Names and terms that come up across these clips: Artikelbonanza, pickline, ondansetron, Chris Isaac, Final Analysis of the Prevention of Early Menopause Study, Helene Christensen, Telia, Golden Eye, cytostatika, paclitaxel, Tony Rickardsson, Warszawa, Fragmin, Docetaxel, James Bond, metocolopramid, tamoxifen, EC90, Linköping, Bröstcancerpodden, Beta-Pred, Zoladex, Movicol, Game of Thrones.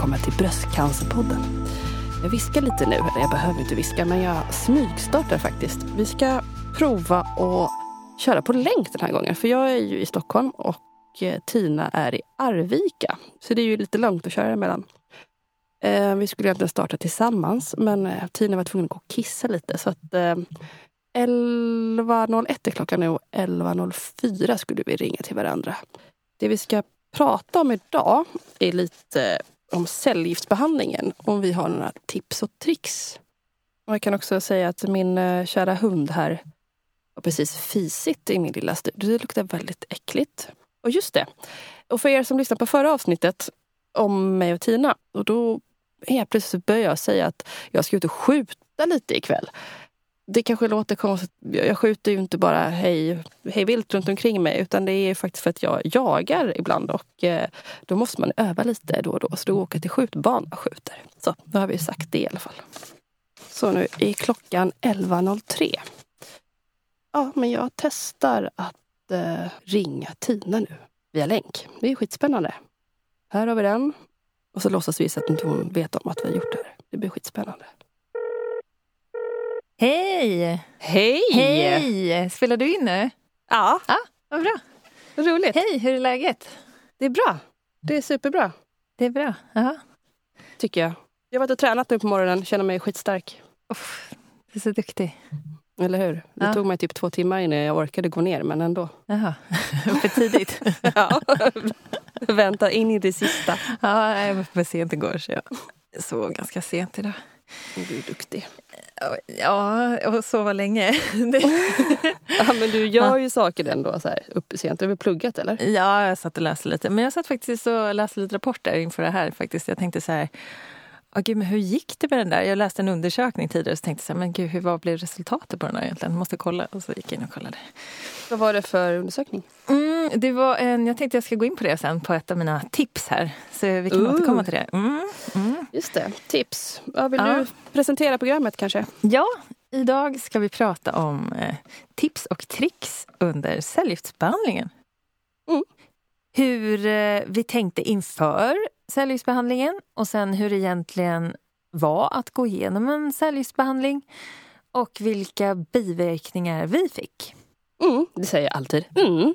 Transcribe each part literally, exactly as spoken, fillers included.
välkomna till Bröstcancerpodden. Jag viskar lite nu, eller jag behöver inte viska, men jag smygstartar faktiskt. Vi ska prova att köra på länk den här gången, för jag är ju i Stockholm och Tina är i Arvika. Så det är ju lite långt att köra emellan. Vi skulle egentligen starta tillsammans, men Tina var tvungen att gå och kissa lite, så att elva noll ett är klockan nu och elva noll fyra skulle vi ringa till varandra. Det vi ska prata om idag är lite om cellgiftsbehandlingen, om vi har några tips och tricks. Och jag kan också säga att min kära hund här har precis fisit i min lilla studio. Det luktar väldigt äckligt. Och just det, och för er som lyssnade på förra avsnittet om mig och Tina, och då helt plötsligt började jag säga att jag ska ut och skjuta lite ikväll. Det kanske låter konstigt, jag skjuter ju inte bara hej, hej vilt runt omkring mig, utan det är faktiskt för att jag jagar ibland, och eh, då måste man öva lite då och då, så då åker jag till skjutbana och skjuter. Så, nu har vi sagt det i alla fall. Så nu är klockan elva noll tre. Ja, men jag testar att eh, ringa Tina nu via länk. Det är skitspännande. Här har vi den, och så låtsas vi så att inte hon vet om att vi har gjort det här. Det blir skitspännande. Hej! Hej! Hej! Spelar du in nu? Ja. Ja, vad bra. Vad roligt. Hej, hur är läget? Det är bra. Det är superbra. Det är bra, ja. Tycker jag. Jag har varit och tränat nu på morgonen, känner mig skitstark. Uff, du är så duktig. Eller hur? Det ja. tog mig typ två timmar innan jag orkade gå ner, men ändå. Jaha, för tidigt. Ja, vänta in i det sista. Ja, jag var för sent igår, så jag såg ganska sent idag. Du är duktig. Ja, och sova länge. Ja, men du gör ju saker ändå så här uppe sent. Har du pluggat eller? Ja, jag satt och läste lite. Men jag satt faktiskt och läste lite rapporter inför det här faktiskt. Jag tänkte så här, åh gud, men hur gick det med den där? Jag läste en undersökning tidigare, så tänkte jag så här, men gud, hur, vad blev resultatet på den här egentligen? Måste kolla, och så gick jag in och kollade. Vad var det för undersökning? Mm, det var en, jag tänkte jag ska gå in på det sen på ett av mina tips här. Så vi kan uh. återkomma till det. Mm, mm. Just det, tips. Vill ja. du presentera programmet kanske? Ja, idag ska vi prata om eh, tips och tricks under cellgiftsbehandlingen. Mm. Hur eh, vi tänkte inför cellgiftsbehandlingen, och sen hur det egentligen var att gå igenom en cellgiftsbehandling och vilka biverkningar vi fick. Mm, det säger jag alltid. Mm. Mm.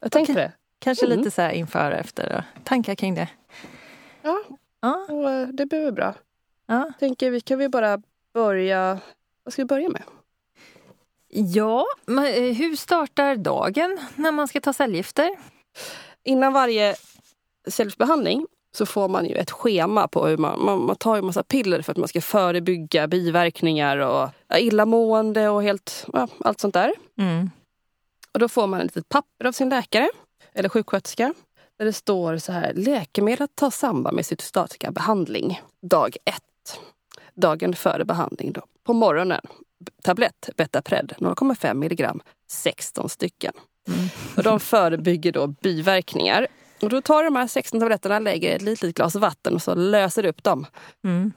Jag tänkte okay. det. Kanske mm. lite så här inför och efter och tankar kring det. Ja, ja. Och det blir bra. Ja. Tänker vi, kan vi bara börja, vad ska vi börja med? Ja, men hur startar dagen när man ska ta cellgifter? Innan varje cellgiftsbehandling så får man ju ett schema på hur man, man, man tar ju en massa piller för att man ska förebygga biverkningar och illamående och helt, ja, allt sånt där. Mm. Och då får man ett litet papper av sin läkare eller sjuksköterska där det står så här: läkemedel tar samband med cytostatika behandling dag ett, dagen före behandling då. På morgonen, tablett Beta-Pred noll komma fem milligram, sexton stycken. Mm. Och de förebygger då biverkningar. Och då tar de här sexton tabletterna, lägger ett litet glas vatten och så löser du upp dem. Mm.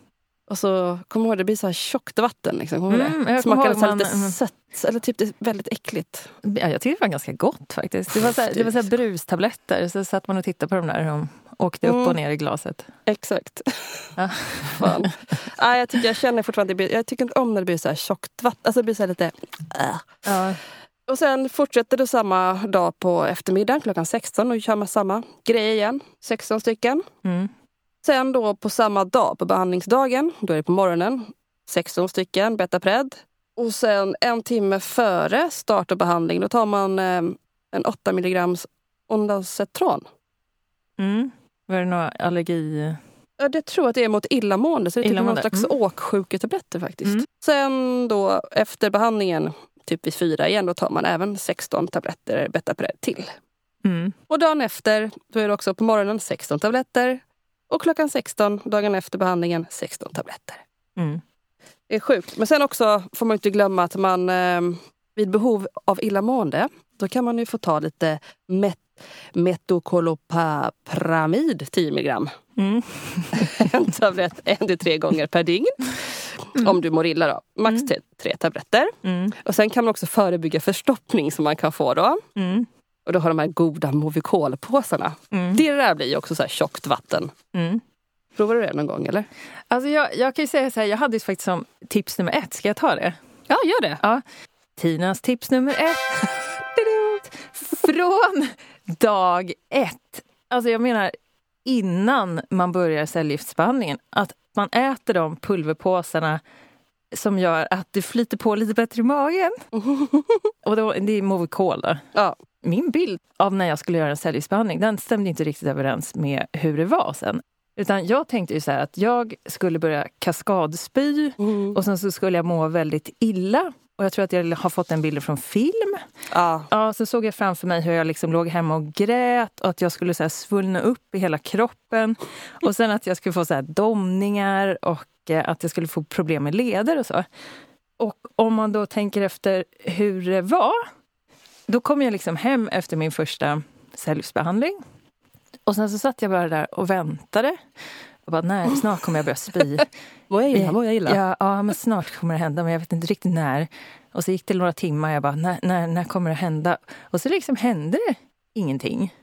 Och så, kommer du ihåg, det blir så här tjockt vatten. Liksom, kommer mm, det? Smakar lite man, sött, eller typ det är väldigt äckligt. Ja, jag tycker det var ganska gott faktiskt. Det var så här, det var så här brustabletter, så satt man och tittade på dem där, de åkte upp mm. och ner i glaset. Exakt. Ja. Fan. Ja, jag, tycker, jag känner fortfarande, blir, jag tycker inte om när det blir så här tjockt vatten. Alltså det blir så här lite... Äh. Ja. Och sen fortsätter du samma dag på eftermiddagen klockan sexton och kör med samma grej igen. sexton stycken. Mm. Sen då på samma dag, på behandlingsdagen, då är det på morgonen. sexton stycken Beta-Pred. Och sen en timme före start och behandling, då tar man eh, en åtta milligram ondansetron. Mm. Var det några allergi... Ja, det tror jag att det är mot illamående. Så det är typ någon slags mm. åksjuketabletter faktiskt. Mm. Sen då efter behandlingen... typ vid fyra igen, då tar man även sexton tabletter Beta-Pred till. Mm. Och dagen efter, då är det också på morgonen sexton tabletter. Och klockan sexton, dagen efter behandlingen, sexton tabletter. Mm. Det är sjukt. Men sen också får man inte glömma att man eh, vid behov av illamående, då kan man ju få ta lite met- metocolopramid tio milligram. Mm. En tablett en till tre gånger per dygn. Mm. Om du mår illa då. Max mm. tre, tre tabletter. Mm. Och sen kan man också förebygga förstoppning som man kan få då. Mm. Och då har de här goda Movicol-påsarna. Mm. Det där blir ju också så här tjockt vatten. Mm. Provade du det någon gång eller? Alltså jag, jag kan ju säga så här, jag hade ju faktiskt som tips nummer ett. Ska jag ta det? Ja, gör det. Ja. Tinas tips nummer ett. Från dag ett. Alltså jag menar innan man börjar cellgiftsbehandlingen. Att man äter de pulverpåsarna som gör att det flyter på lite bättre i magen. Och då, det är Movicol då. Ja. Min bild av när jag skulle göra en cellgiftsbehandling, den stämde inte riktigt överens med hur det var sen. Utan jag tänkte ju så här att jag skulle börja kaskadspy. Mm. Och sen så skulle jag må väldigt illa. Och jag tror att jag har fått en bild från film. Ah. Ja. Så såg jag framför mig hur jag liksom låg hemma och grät. Och att jag skulle så här svullna upp i hela kroppen. Och sen att jag skulle få så här domningar. Och att jag skulle få problem med leder och så. Och om man då tänker efter hur det var. Då kom jag liksom hem efter min första cellgiftsbehandling. Och sen så satt jag bara där och väntade. Och bara, nej, snart kommer jag börja spy. Vad jag gillar, vad jag gillar. Ja, ja, men snart kommer det hända, men jag vet inte riktigt när. Och så gick det några timmar, jag bara, när, när, när kommer det hända? Och så liksom hände det ingenting.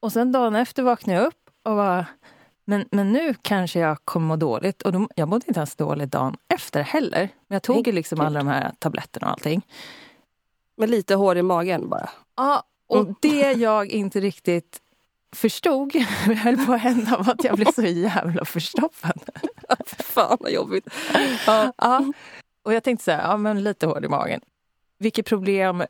Och sen dagen efter vaknade jag upp och bara, men, men nu kanske jag kommer må dåligt. Och då, jag mådde inte ens dåligt dagen efter heller. Men jag tog ju liksom alla de här tabletterna och allting. Med lite hår i magen bara. Ja, och mm. det jag inte riktigt... förstod, det höll på att hända av att jag blev så jävla förstoppad. Fan vad jobbigt. Ja. Ja. Och jag tänkte så här, ja men lite hård i magen. Vilket problem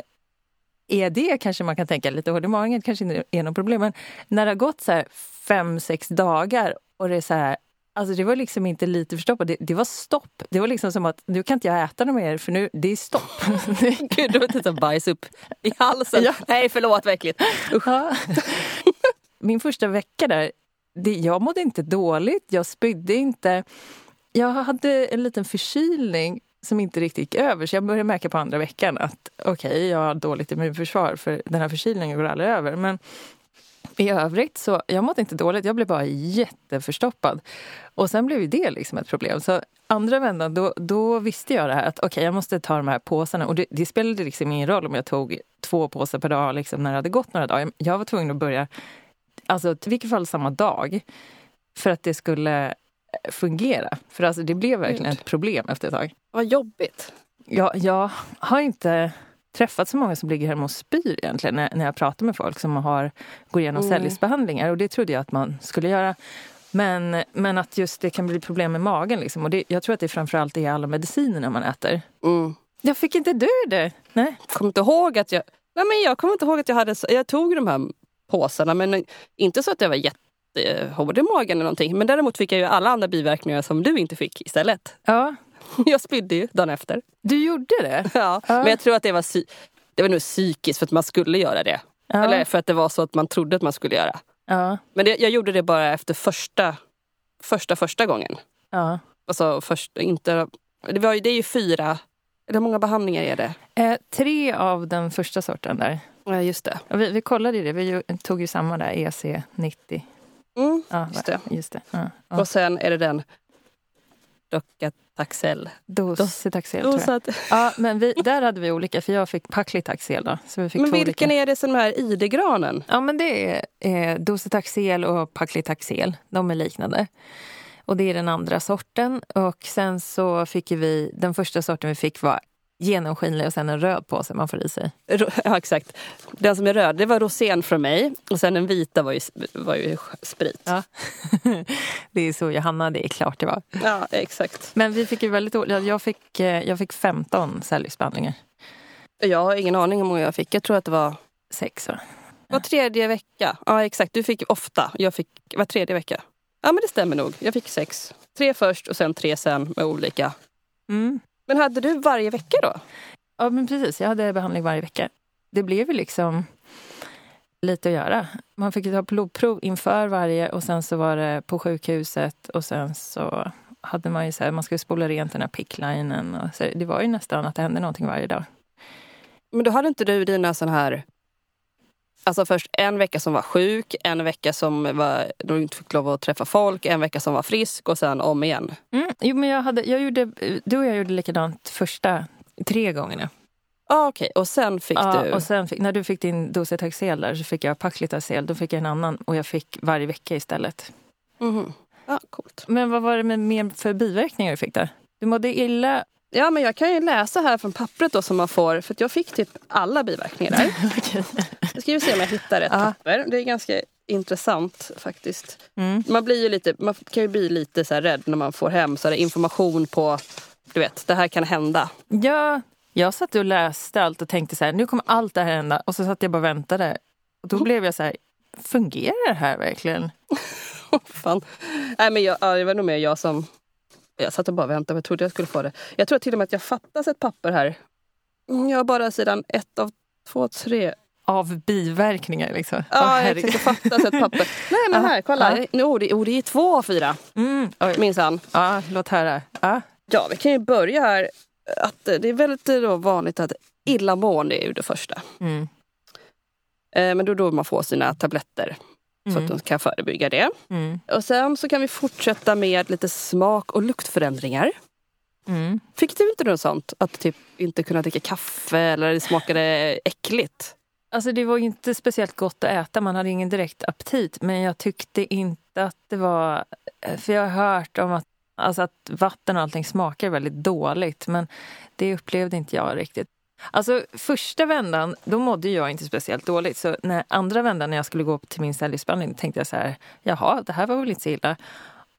är det? Kanske man kan tänka lite hård i magen, kanske inte är något problem. Men när det har gått så här fem, sex dagar och det är så här, alltså det var liksom inte lite förstoppad, det, det var stopp. Det var liksom som att, nu kan inte jag äta något mer för nu, det är stopp. Gud, det var inte så bajs upp i halsen. Ja. Nej, förlåt, verkligen. Ja. Min första vecka där, det, jag mådde inte dåligt, jag spydde inte. Jag hade en liten förkylning som inte riktigt gick över. Så jag började märka på andra veckan att okej, okay, jag har dåligt immunförsvar för den här förkylningen går aldrig över. Men i övrigt så, jag mådde inte dåligt, jag blev bara jätteförstoppad. Och sen blev ju det liksom ett problem. Så andra vändan, då, då visste jag det här att okej, okay, jag måste ta de här påsarna. Och det, det spelade liksom ingen roll om jag tog två påsar per dag liksom, när det hade gått några dagar. Jag var tvungen att börja... Alltså i vilket fall samma dag. För att det skulle fungera. För alltså det blev verkligen ett problem efter ett tag. Vad jobbigt. Jag, jag har inte träffat så många som ligger hemma och spyr egentligen. När, när jag pratar med folk som har, går igenom mm. cellgiftsbehandlingar. Och det trodde jag att man skulle göra. Men, men att just det kan bli problem med magen liksom. Och det, jag tror att det framförallt är alla medicinerna man äter. Mm. Jag fick inte du det. Nej. Jag kommer inte ihåg att jag... Nej men jag kommer inte ihåg att jag hade... Jag tog de här... påsarna, men inte så att jag var jättehård i magen eller någonting. Men däremot fick jag ju alla andra biverkningar som du inte fick istället. Ja. Jag spydde ju dagen efter. Du gjorde det? Ja, ja. Men jag tror att det var, sy- det var nog psykiskt för att man skulle göra det. Ja. Eller för att det var så att man trodde att man skulle göra. Ja. Men det, jag gjorde det bara efter första första, första gången. Ja. Alltså först, inte... Det, var ju, det är ju fyra... Hur många behandlingar är det? Eh, tre av den första sorten där. Ja, just det. Vi, vi kollade ju det. Vi tog ju samma där, E C nittio. Mm, ja, just det. Just det. Ja, ja. Och sen är det den Docetaxel. Dos- Docetaxel, tror jag. Dosat. Ja, men vi, där hade vi olika, för jag fick paclitaxel då. Så vi fick men vilken olika. Är det som är idegranen? Ja, men det är eh, Docetaxel och paclitaxel. De är liknande. Och det är den andra sorten. Och sen så fick vi, den första sorten vi fick var genomskinlig och sen en röd påse man får i sig. Ja, exakt. Den som är röd, det var rosén från mig. Och sen den vita var ju, var ju sprit. Ja. Det är så Johanna, det är klart det var. Ja, exakt. Men vi fick ju väldigt olika. Jag fick, jag fick femton cellgiftsbehandlingar. Jag har ingen aning om hur jag fick. Jag tror att det var sex. Ja. Var tredje vecka. Ja, exakt. Du fick ofta. Jag fick var tredje vecka. Ja, men det stämmer nog. Jag fick sex. Tre först och sen tre sen med olika. Mm. Men hade du varje vecka då? Ja, men precis. Jag hade behandling varje vecka. Det blev ju liksom lite att göra. Man fick ta blodprov inför varje och sen så var det på sjukhuset och sen så hade man ju så här, man skulle spola rent den här picklinen. Och så det var ju nästan att det hände någonting varje dag. Men då hade inte du dina sån här... Alltså först en vecka som var sjuk, en vecka som var, då inte fick lov att träffa folk, en vecka som var frisk och sen om igen. Mm. Jo, men jag hade, jag gjorde, du och jag gjorde likadant första tre gångerna. Ja, ah, okej. Okay. Och sen fick ah, du... och sen fick, när du fick din docetaxel där så fick jag paclitaxel, då fick jag en annan och jag fick varje vecka istället. Mm. Ja, coolt. Men vad var det med mer för biverkningar du fick där? Du mådde illa... Ja, men jag kan ju läsa här från pappret då som man får. För att jag fick typ alla biverkningar där. Okay. Jag ska ju se om jag hittar rätt ah. papper. Det är ganska intressant faktiskt. Mm. Man blir ju lite, man kan ju bli lite så här rädd när man får hem så här information på, du vet, det här kan hända. Ja, jag satt och läste allt och tänkte så här, nu kommer allt det här hända. Och så satt jag bara och väntade. Och då mm. blev jag så här, fungerar det här verkligen? Åh fan. Nej, men jag, ja, det var nog mer jag som... Jag satt och bara väntade, jag trodde jag skulle få det. Jag tror till och med att jag fattas ett papper här. Jag har bara sidan ett av två, tre. Av biverkningar liksom. Ja, oh, jag tänkte fattas ett papper. Nej, men ah, här, kolla. Ah. No, det, oh, det är två av fyra. Mm, minsann. Ja, ah, låt höra. Ah. Ja, vi kan ju börja här. Att det är väldigt då vanligt att illamående är ju det första. Mm. Eh, men då då man får sina tabletter. Så att de kan förebygga det. Mm. Och sen så kan vi fortsätta med lite smak- och luktförändringar. Mm. Fick du inte något sånt? Att typ inte kunna dricka kaffe eller det smakade äckligt? Alltså det var inte speciellt gott att äta. Man hade ingen direkt aptit. Men jag tyckte inte att det var... För jag har hört om att, alltså att vatten och allting smakar väldigt dåligt. Men det upplevde inte jag riktigt. Alltså första vändan, då mådde jag inte speciellt dåligt. Så när andra vändan, när jag skulle gå till min cellgiftsbehandling, tänkte jag så här, jaha, det här var väl inte så illa.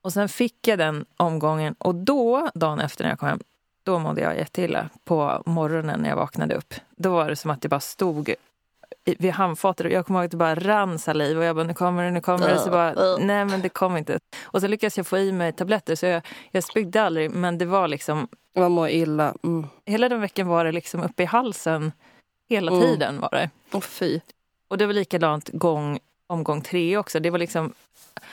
Och sen fick jag den omgången. Och då, dagen efter när jag kom hem, då mådde jag jätteilla. På morgonen när jag vaknade upp, då var det som att det bara stod vid handfatet. Och jag kom ihåg att det bara rann saliv. Och jag bara, nu kommer det, nu kommer det. Så bara, nej men det kom inte. Och så lyckades jag få i mig tabletter. Så jag, jag spydde aldrig, men det var liksom... Man mår illa. Mm. Hela den veckan var det liksom uppe i halsen. Hela mm. tiden var det. Åh, fy. Och det var likadant gång, omgång tre också. Det var liksom...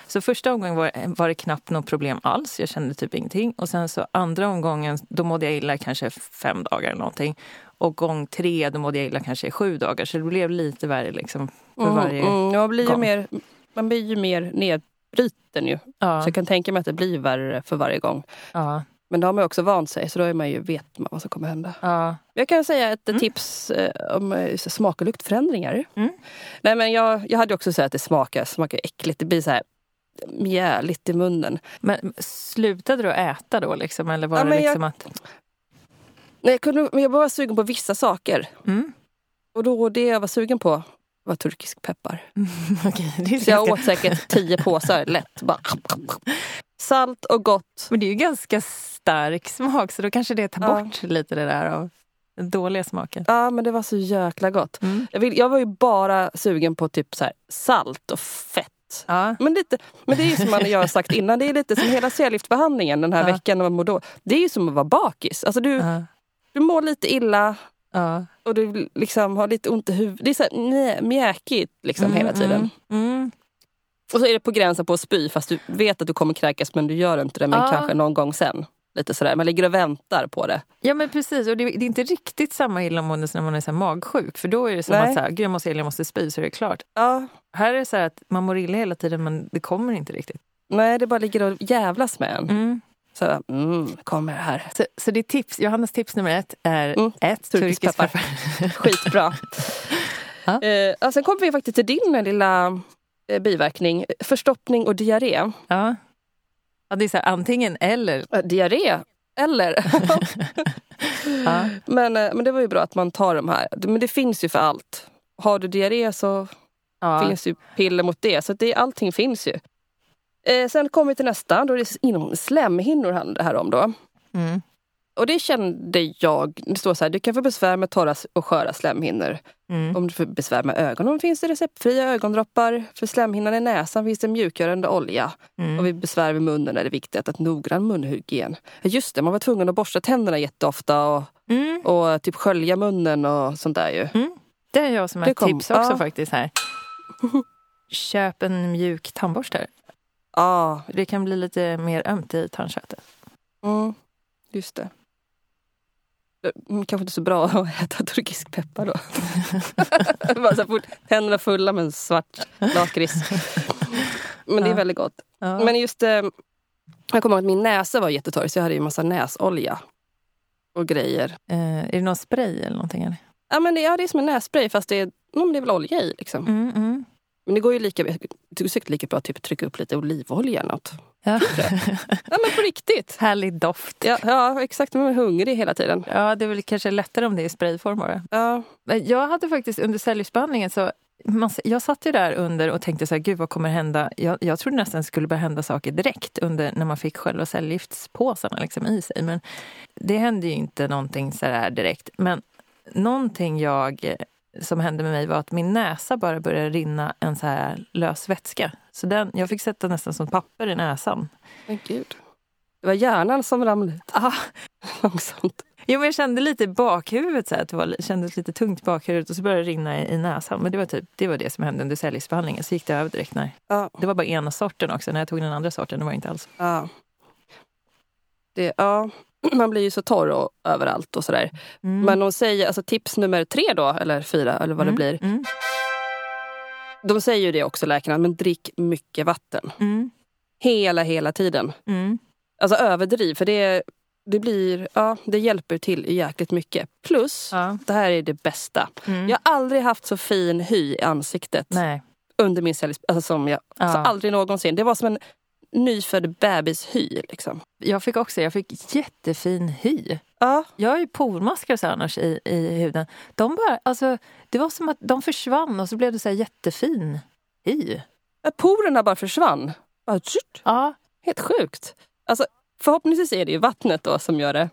Så första omgången var, var det knappt något problem alls. Jag kände typ ingenting. Och sen så andra omgången, då mådde jag illa kanske fem dagar eller någonting. Och gång tre, då mådde jag illa kanske sju dagar. Så det blev lite värre liksom för mm, varje mm. Jag blir ju mer, man blir ju mer nedbruten ju. Ja. Så jag kan tänka mig att det blir värre för varje gång. Ja. Men då har man ju också vant sig, så då är man ju, vet man vad som kommer hända. Ja. Jag kan säga ett mm. tips eh, om smak- och luktförändringar. Mm. Nej, men jag, jag hade också sagt att det smakar, smakar äckligt. Det blir så här mjäligt i munnen. Men slutade du att äta då liksom? Eller var ja, det liksom jag, att... Nej, jag, kunde, men jag var sugen på vissa saker. Mm. Och då det jag var sugen på var turkisk peppar. Mm, okay, det är så jag åt säkert tio påsar lätt. Bara... Salt och gott. Men det är ju ganska stark smak, så då kanske det tar bort ja. lite det där av dåliga smaken. Ja, men det var så jäkla gott. Mm. Jag, vill, jag var ju bara sugen på typ så här salt och fett. Ja. Men, lite, men det är ju som man, jag har sagt innan, det är lite som hela cellgiftbehandlingen den här ja. veckan när man mår då. Det är ju som att vara bakis. Alltså du, ja. du mår lite illa ja. och du liksom har lite ont i huvudet. Det är så här mjäkigt liksom mm, hela tiden. Mm, mm. Och så är det på gränsen på att spy, fast du vet att du kommer kräkas, men du gör inte det, men ah. kanske någon gång sen. Lite sådär, man ligger och väntar på det. Ja men precis, och det, det är inte riktigt samma illamående som när man är så här magsjuk. För då är det som Nej. att såhär, gud jag måste illa, jag måste spy, så är det klart. Ah. Här är det så här att man mår illa hela tiden, men det kommer inte riktigt. Nej, det bara ligger och jävlas med en. Mm. Så mm, kommer det här. Så, så det är tips, Johannes tips nummer ett är mm. ett, turkisk peppar. Skitbra. ah. eh, och sen kommer vi faktiskt till din lilla... biverkning, förstoppning och diarré. Ja. Ja, det är så här, antingen eller. Diarré eller. ja. men, men det var ju bra att man tar de här. Men det finns ju för allt. Har du diarré så ja. finns ju piller mot det. Så det, allting finns ju. Eh, sen kommer vi till nästa. Då är det inom slemhinnor handlar det här om då. Mm. Och det kände jag, det står så här, du kan få besvär med torra och sköra slemhinnor. Mm. Om du får besvär med ögonen finns det receptfria ögondroppar. För slemhinnan i näsan finns det mjukgörande olja. Mm. Och vid besvär vid munnen är det viktigt att noggrann munhygien. Just det, man var tvungen att borsta tänderna jätteofta och, mm. och typ skölja munnen och sånt där ju. Mm. Det är jag som har tips också ja. faktiskt här. Köp en mjuk tandborste. Ja. Det kan bli lite mer ömt i tandköttet. Mm, just det. Kanske inte så bra att äta turkisk peppar då. Bara så fort tänderna fulla med svart lakrits. Men det är väldigt gott. Ja. Men just, jag kommer ihåg att min näsa var jättetorr, så jag hade ju en massa näsolja och grejer. Eh, är det någon spray eller någonting? Eller? Ja, men det, ja, det är som en nässpray, fast det är, det är väl olja i liksom. Mm, mm. Men det går ju lika, det går säkert lika bra att typ trycka upp lite olivolja eller något. Ja. Ja, men på riktigt. Härlig doft. Ja, ja, exakt. Man är hungrig hela tiden. Ja, det är väl kanske lättare om det är sprayform bara. Ja. Jag hade faktiskt under cellgiftsbehandlingen så... Man, jag satt ju där under och tänkte så här, gud vad kommer hända? Jag, jag trodde nästan skulle börja hända saker direkt under när man fick själva cellgiftspåsarna liksom i sig. Men det hände ju inte någonting så här direkt. Men någonting jag... som hände med mig var att min näsa bara började rinna en så här lös vätska. Så den, jag fick sätta nästan som papper i näsan. Men gud. Det var hjärnan som ramlade ut. Ah, långsamt. Jo, men jag kände lite i bakhuvudet så här, att det var, kändes lite tungt bakhuvudet och så började det rinna i, i näsan. Men det var typ, det var det som hände under cellgiftsbehandlingen. Så gick det över direkt när. Ah. Det var bara ena sorten också. När jag tog den andra sorten, det var inte alls. Ja. Ah. Det, ja. Ah. Man blir ju så torr och överallt och sådär. Mm. Men de säger, alltså tips nummer tre då, eller fyra, eller vad mm. det blir. Mm. De säger ju det också, läkarna, men drick mycket vatten. Mm. Hela, hela tiden. Mm. Alltså överdriv, för det, det blir, ja, det hjälper till jäkligt mycket. Plus, ja. Det här är det bästa. Mm. Jag har aldrig haft så fin hy i ansiktet. Nej. Under min cell, alltså som jag, ja. Alltså aldrig någonsin. Det var som en... nyfödd bebishy liksom. Jag fick också, jag fick jättefin hy. Ja. Jag har ju pormaskar så annars i, i huden. De bara, alltså, det var som att de försvann och så blev det så här jättefin hy. Porerna bara försvann. Ja. Helt sjukt. Alltså, förhoppningsvis är det ju vattnet då som gör det.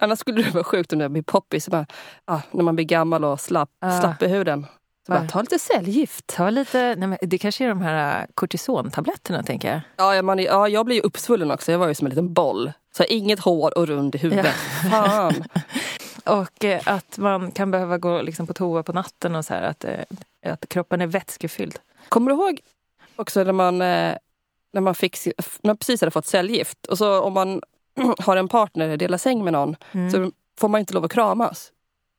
Annars skulle det vara sjukt om det blir poppis. Bara, ah, när man blir gammal och slapp, ja. slapp i huden. Bara, ta lite cellgift. Ta lite, nej men det kanske är de här kortisontabletterna, tänker jag. Ja, man, ja, jag blev ju uppsvullen också. Jag var ju som en liten boll. Så inget hår och rund i huvudet. Ja. Fan. Och eh, att man kan behöva gå liksom, på toa på natten och så här. Att, eh, att kroppen är vätskefylld. Kommer du ihåg också när man, eh, när man, fick, när man precis hade fått cellgift? Och så om man har en partner och delar säng med någon mm. så får man inte lov att kramas.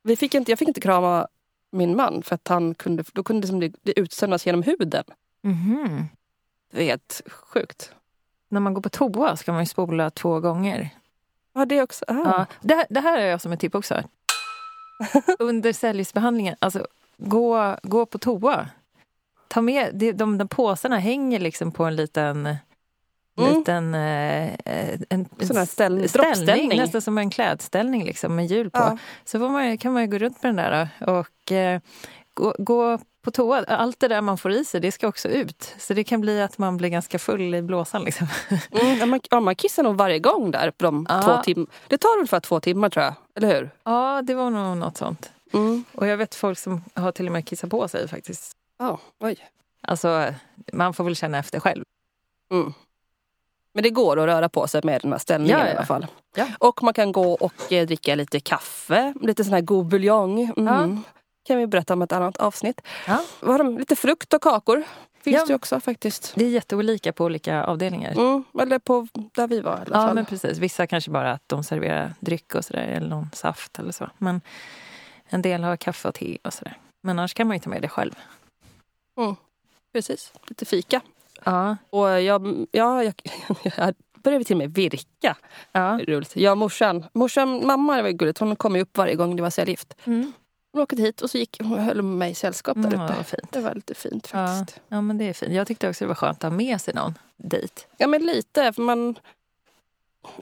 Vi fick inte, jag fick inte krama... min man, för att han kunde, då kunde det, det utsöndras genom huden. Mm-hmm. Det är helt sjukt. När man går på toa ska man ju spola två gånger. Ja, det också. Ah. Ja, det, det här är jag som ett tips också. Under cellgiftsbehandlingen, alltså gå, gå på toa. Ta med, de, de, de påsarna hänger liksom på en liten... Mm. Liten, eh, en sån här ställ- ställning, nästan som en klädställning liksom, med hjul på. Ja. Så får man, kan man ju gå runt med den där då, och eh, gå, gå på toa. Allt det där man får i sig, det ska också ut. Så det kan bli att man blir ganska full i blåsan liksom. Mm, ja, man, ja, man kissar nog varje gång där på de ja. två tim- Det tar ungefär två timmar tror jag, eller hur? Ja, det var nog något sånt. Mm. Och jag vet folk som har till och med kissat på sig faktiskt. Ja, oj. Alltså, man får väl känna efter själv. Mm. Men det går att röra på sig med den här ställningen ja, ja. i alla fall. Ja. Och man kan gå och eh, dricka lite kaffe. Lite sån här god buljong. Mm. Ja. Kan vi berätta om ett annat avsnitt. Ja. Var de, lite frukt och kakor finns ja. det också faktiskt. Det är jätteolika på olika avdelningar. Mm. Eller på där vi var i alla fall. Ja, men precis. Vissa kanske bara att de serverar dryck och sådär. Eller någon saft eller så. Men en del har kaffe och te och sådär. Men annars kan man ju ta med det själv. Mm. Precis. Lite fika. Ja. Och jag, ja, jag, jag började till och med virka. Ja. Jag och morsan, morsan, mamma det var gulligt, hon kom ju upp varje gång det var cellgift. Mm. Hon åkte hit och så gick hon höll mig i sällskap där mm, uppe. Det var, fint. det var lite fint faktiskt. Ja. Ja, men det är fint. Jag tyckte också det var skönt att ha med sig någon dit. Ja, men lite, för man,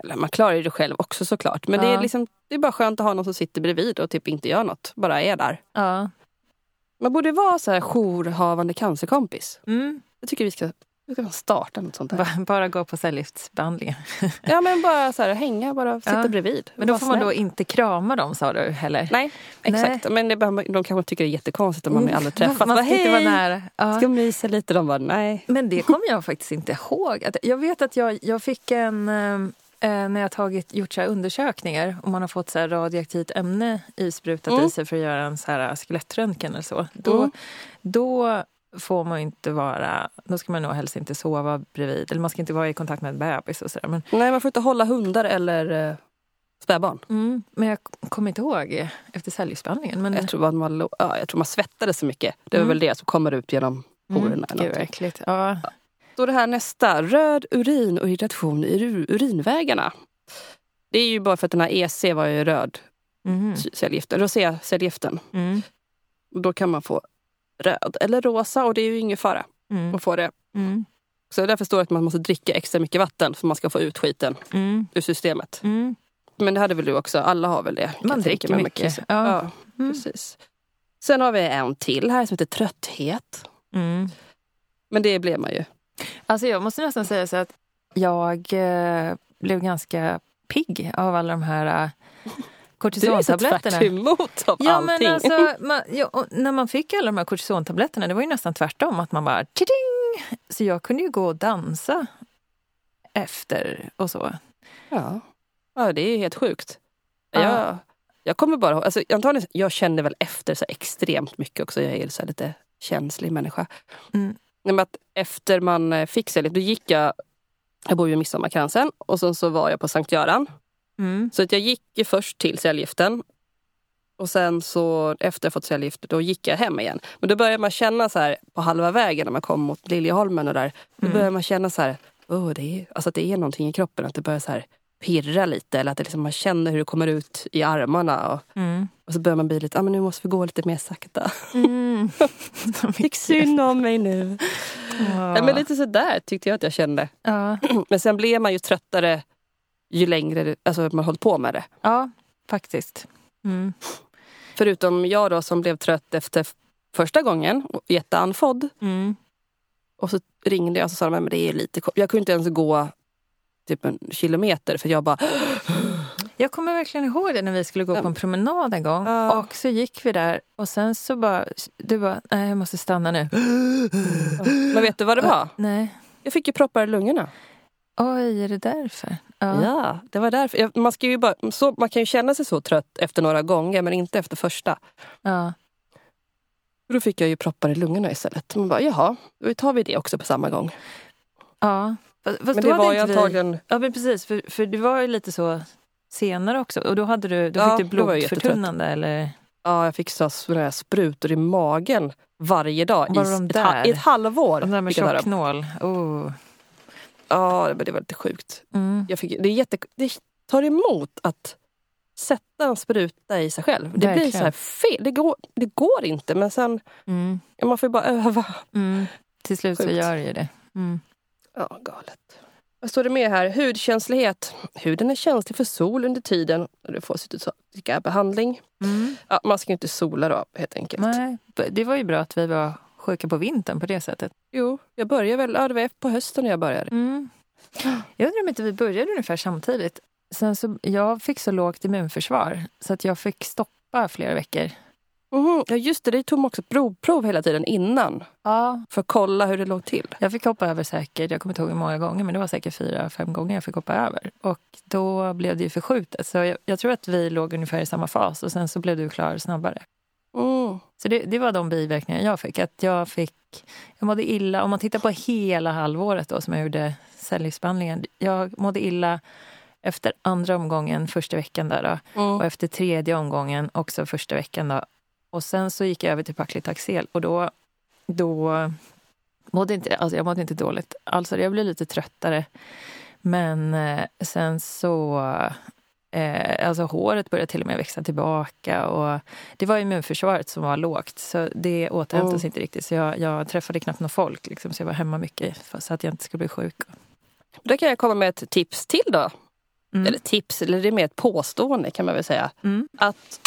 eller man klarar ju det själv också såklart. Men ja. det, är liksom, det är bara skönt att ha någon som sitter bredvid och typ inte gör något, bara är där. Ja. Man borde vara så här jourhavande cancerkompis. Mm. Jag tycker vi ska, vi ska starta något sånt här. Bara gå på cellgiftsbehandlingen. Ja, men bara så här, hänga, bara sitta ja. bredvid. Men då får man då inte krama dem, sa du, heller? Nej, exakt. Nej. Men det, de kanske tycker det är jättekonstigt om man aldrig träffas. Man, man ska bara, inte vara nära. Ja. Ska mysa lite, de bara, nej. Men det kommer jag faktiskt inte ihåg. Jag vet att jag, jag fick en... När jag tagit, gjort så här undersökningar och man har fått så här radioaktivt ämne isprutat mm. i sig för att göra en så här skelettröntgen eller så. Då... Mm. då får man inte vara, då ska man nog helst inte sova bredvid, eller man ska inte vara i kontakt med en bebis och sådär. Men... Nej, man får inte hålla hundar eller eh, spädbarn. Mm, men jag kommer inte ihåg efter cellgiftsbehandlingen. Men... Jag, tror man, ja, jag tror man svettade så mycket. Det är mm. väl det som kommer ut genom porerna. Mm, det är verkligt, ja. ja. Så det här nästa, röd urin och irritation i ur- urinvägarna. Det är ju bara för att den här E C var ju röd mm. cellgiften, rosé cellgiften. Mm. Då kan man få röd eller rosa, och det är ju ingen fara mm. att få det. Mm. Så därför står det att man måste dricka extra mycket vatten för att man ska få ut skiten mm. ur systemet. Mm. Men det hade väl du också, alla har väl det. Man dricker mycket. mycket. Ja, ja mm. precis. Sen har vi en till här som heter trötthet. Mm. Men det blev man ju. Alltså jag måste nästan säga så att jag eh, blev ganska pigg av alla de här eh, kortisontabletterna. Du är så tvärt av ja, allting. Men alltså, man, ja, när man fick alla de här kortisontabletterna, det var ju nästan tvärtom att man bara tiding! Så jag kunde ju gå och dansa efter och så. Ja, ja det är helt sjukt. Ja. Jag, jag kommer bara alltså, antagligen, jag kände väl efter så extremt mycket också. Jag är så lite känslig människa. Mm. Men att efter man fick sig lite, då gick jag, jag bor ju i Midsommarkransen och sen så var jag på Sankt Göran. Mm. Så att jag gick ju först till cellgiften och sen så efter jag fått cellgift, då gick jag hem igen. Men då började man känna så här på halva vägen när man kom mot Liljeholmen och där, då började man känna så här, åh, det är, alltså att det är någonting i kroppen, att det börjar så här pirra lite eller att det liksom, man känner hur det kommer ut i armarna och, mm. och så börjar man bli lite, ah, men nu måste vi gå lite mer sakta. Mm. Fick synd om mig nu. Ja. Nej, men lite så där tyckte jag att jag kände. Ja. Men sen blev man ju tröttare ju längre alltså, man hållit på med det. Ja, faktiskt. Mm. Förutom jag då som blev trött efter första gången och jätteanfodd. Mm. Och så ringde jag och så sa de, men det är lite, jag kunde inte ens gå typ en kilometer för jag bara... Jag kommer verkligen ihåg det när vi skulle gå på en promenad en gång uh. och så gick vi där och sen så bara, du bara, nej jag måste stanna nu. Uh. Men vet du vad det var? Uh, nej. Jag fick ju proppar i lungorna. Oj, är det därför? Uh. Ja, det var därför. Jag, man, ska ju bara, så, man kan ju känna sig så trött efter några gånger men inte efter första. Ja. Uh. Då fick jag ju proppar i lungorna istället. Man bara, jaha, då tar vi det också på samma gång. Ja. Uh. Fast men det var ju antagligen... Ja, men precis. För, för det var ju lite så senare också. Och då, hade du, då ja, fick du blodförtunnande, eller? Ja, jag fick så här sprutor i magen varje dag. Var i de där? Ett, ett halvår. De där med tjocknål. Oh. Ja, det, det var lite sjukt. Mm. Jag fick, det, är jätte, det tar emot att sätta en spruta i sig själv. Det verkligen. Blir så här fel. Det går, det går inte, men sen... Mm. Man får ju bara öva. Mm. Till slut sjukt. Så gör ju det. Mm. Ja, oh, galet. Vad står det med här? Hudkänslighet. Huden är känslig för sol under tiden när du får sitt behandling. Mm. Ja, man ska ju inte sola då, helt enkelt. Nej, det var ju bra att vi var sjuka på vintern på det sättet. Jo, jag började väl, ja, det var på hösten när jag började. Mm. Jag undrar om inte vi började ungefär samtidigt. Sen så, jag fick så lågt immunförsvar så att jag fick stoppa flera veckor. Mm, ja just det, det tog man också provprov hela tiden innan. Ja. För att kolla hur det låg till. Jag fick hoppa över säkert, jag kommer inte ihåg många gånger, men det var säkert fyra, fem gånger jag fick hoppa över. Och då blev det ju förskjutet. Så jag, jag tror att vi låg ungefär i samma fas och sen så blev du klar snabbare. Mm. Så det, det var de biverkningar jag fick. Att jag fick, jag mådde illa, om man tittar på hela halvåret då som jag gjorde cellgiftsbehandlingen. Jag mådde illa efter andra omgången, första veckan där då. Mm. Och efter tredje omgången, också första veckan då. Och sen så gick jag över till paclitaxel och då, då mådde inte, alltså jag mådde inte dåligt. Alltså jag blev lite tröttare. Men sen så, eh, alltså håret började till och med växa tillbaka. Och det var immunförsvaret som var lågt så det återhämtades oh. inte riktigt. Så jag, jag träffade knappt någon folk liksom, så jag var hemma mycket så att jag inte skulle bli sjuk. Då kan jag komma med ett tips till då. Mm. Eller tips, eller det är mer ett påstående kan man väl säga. Mm. Att...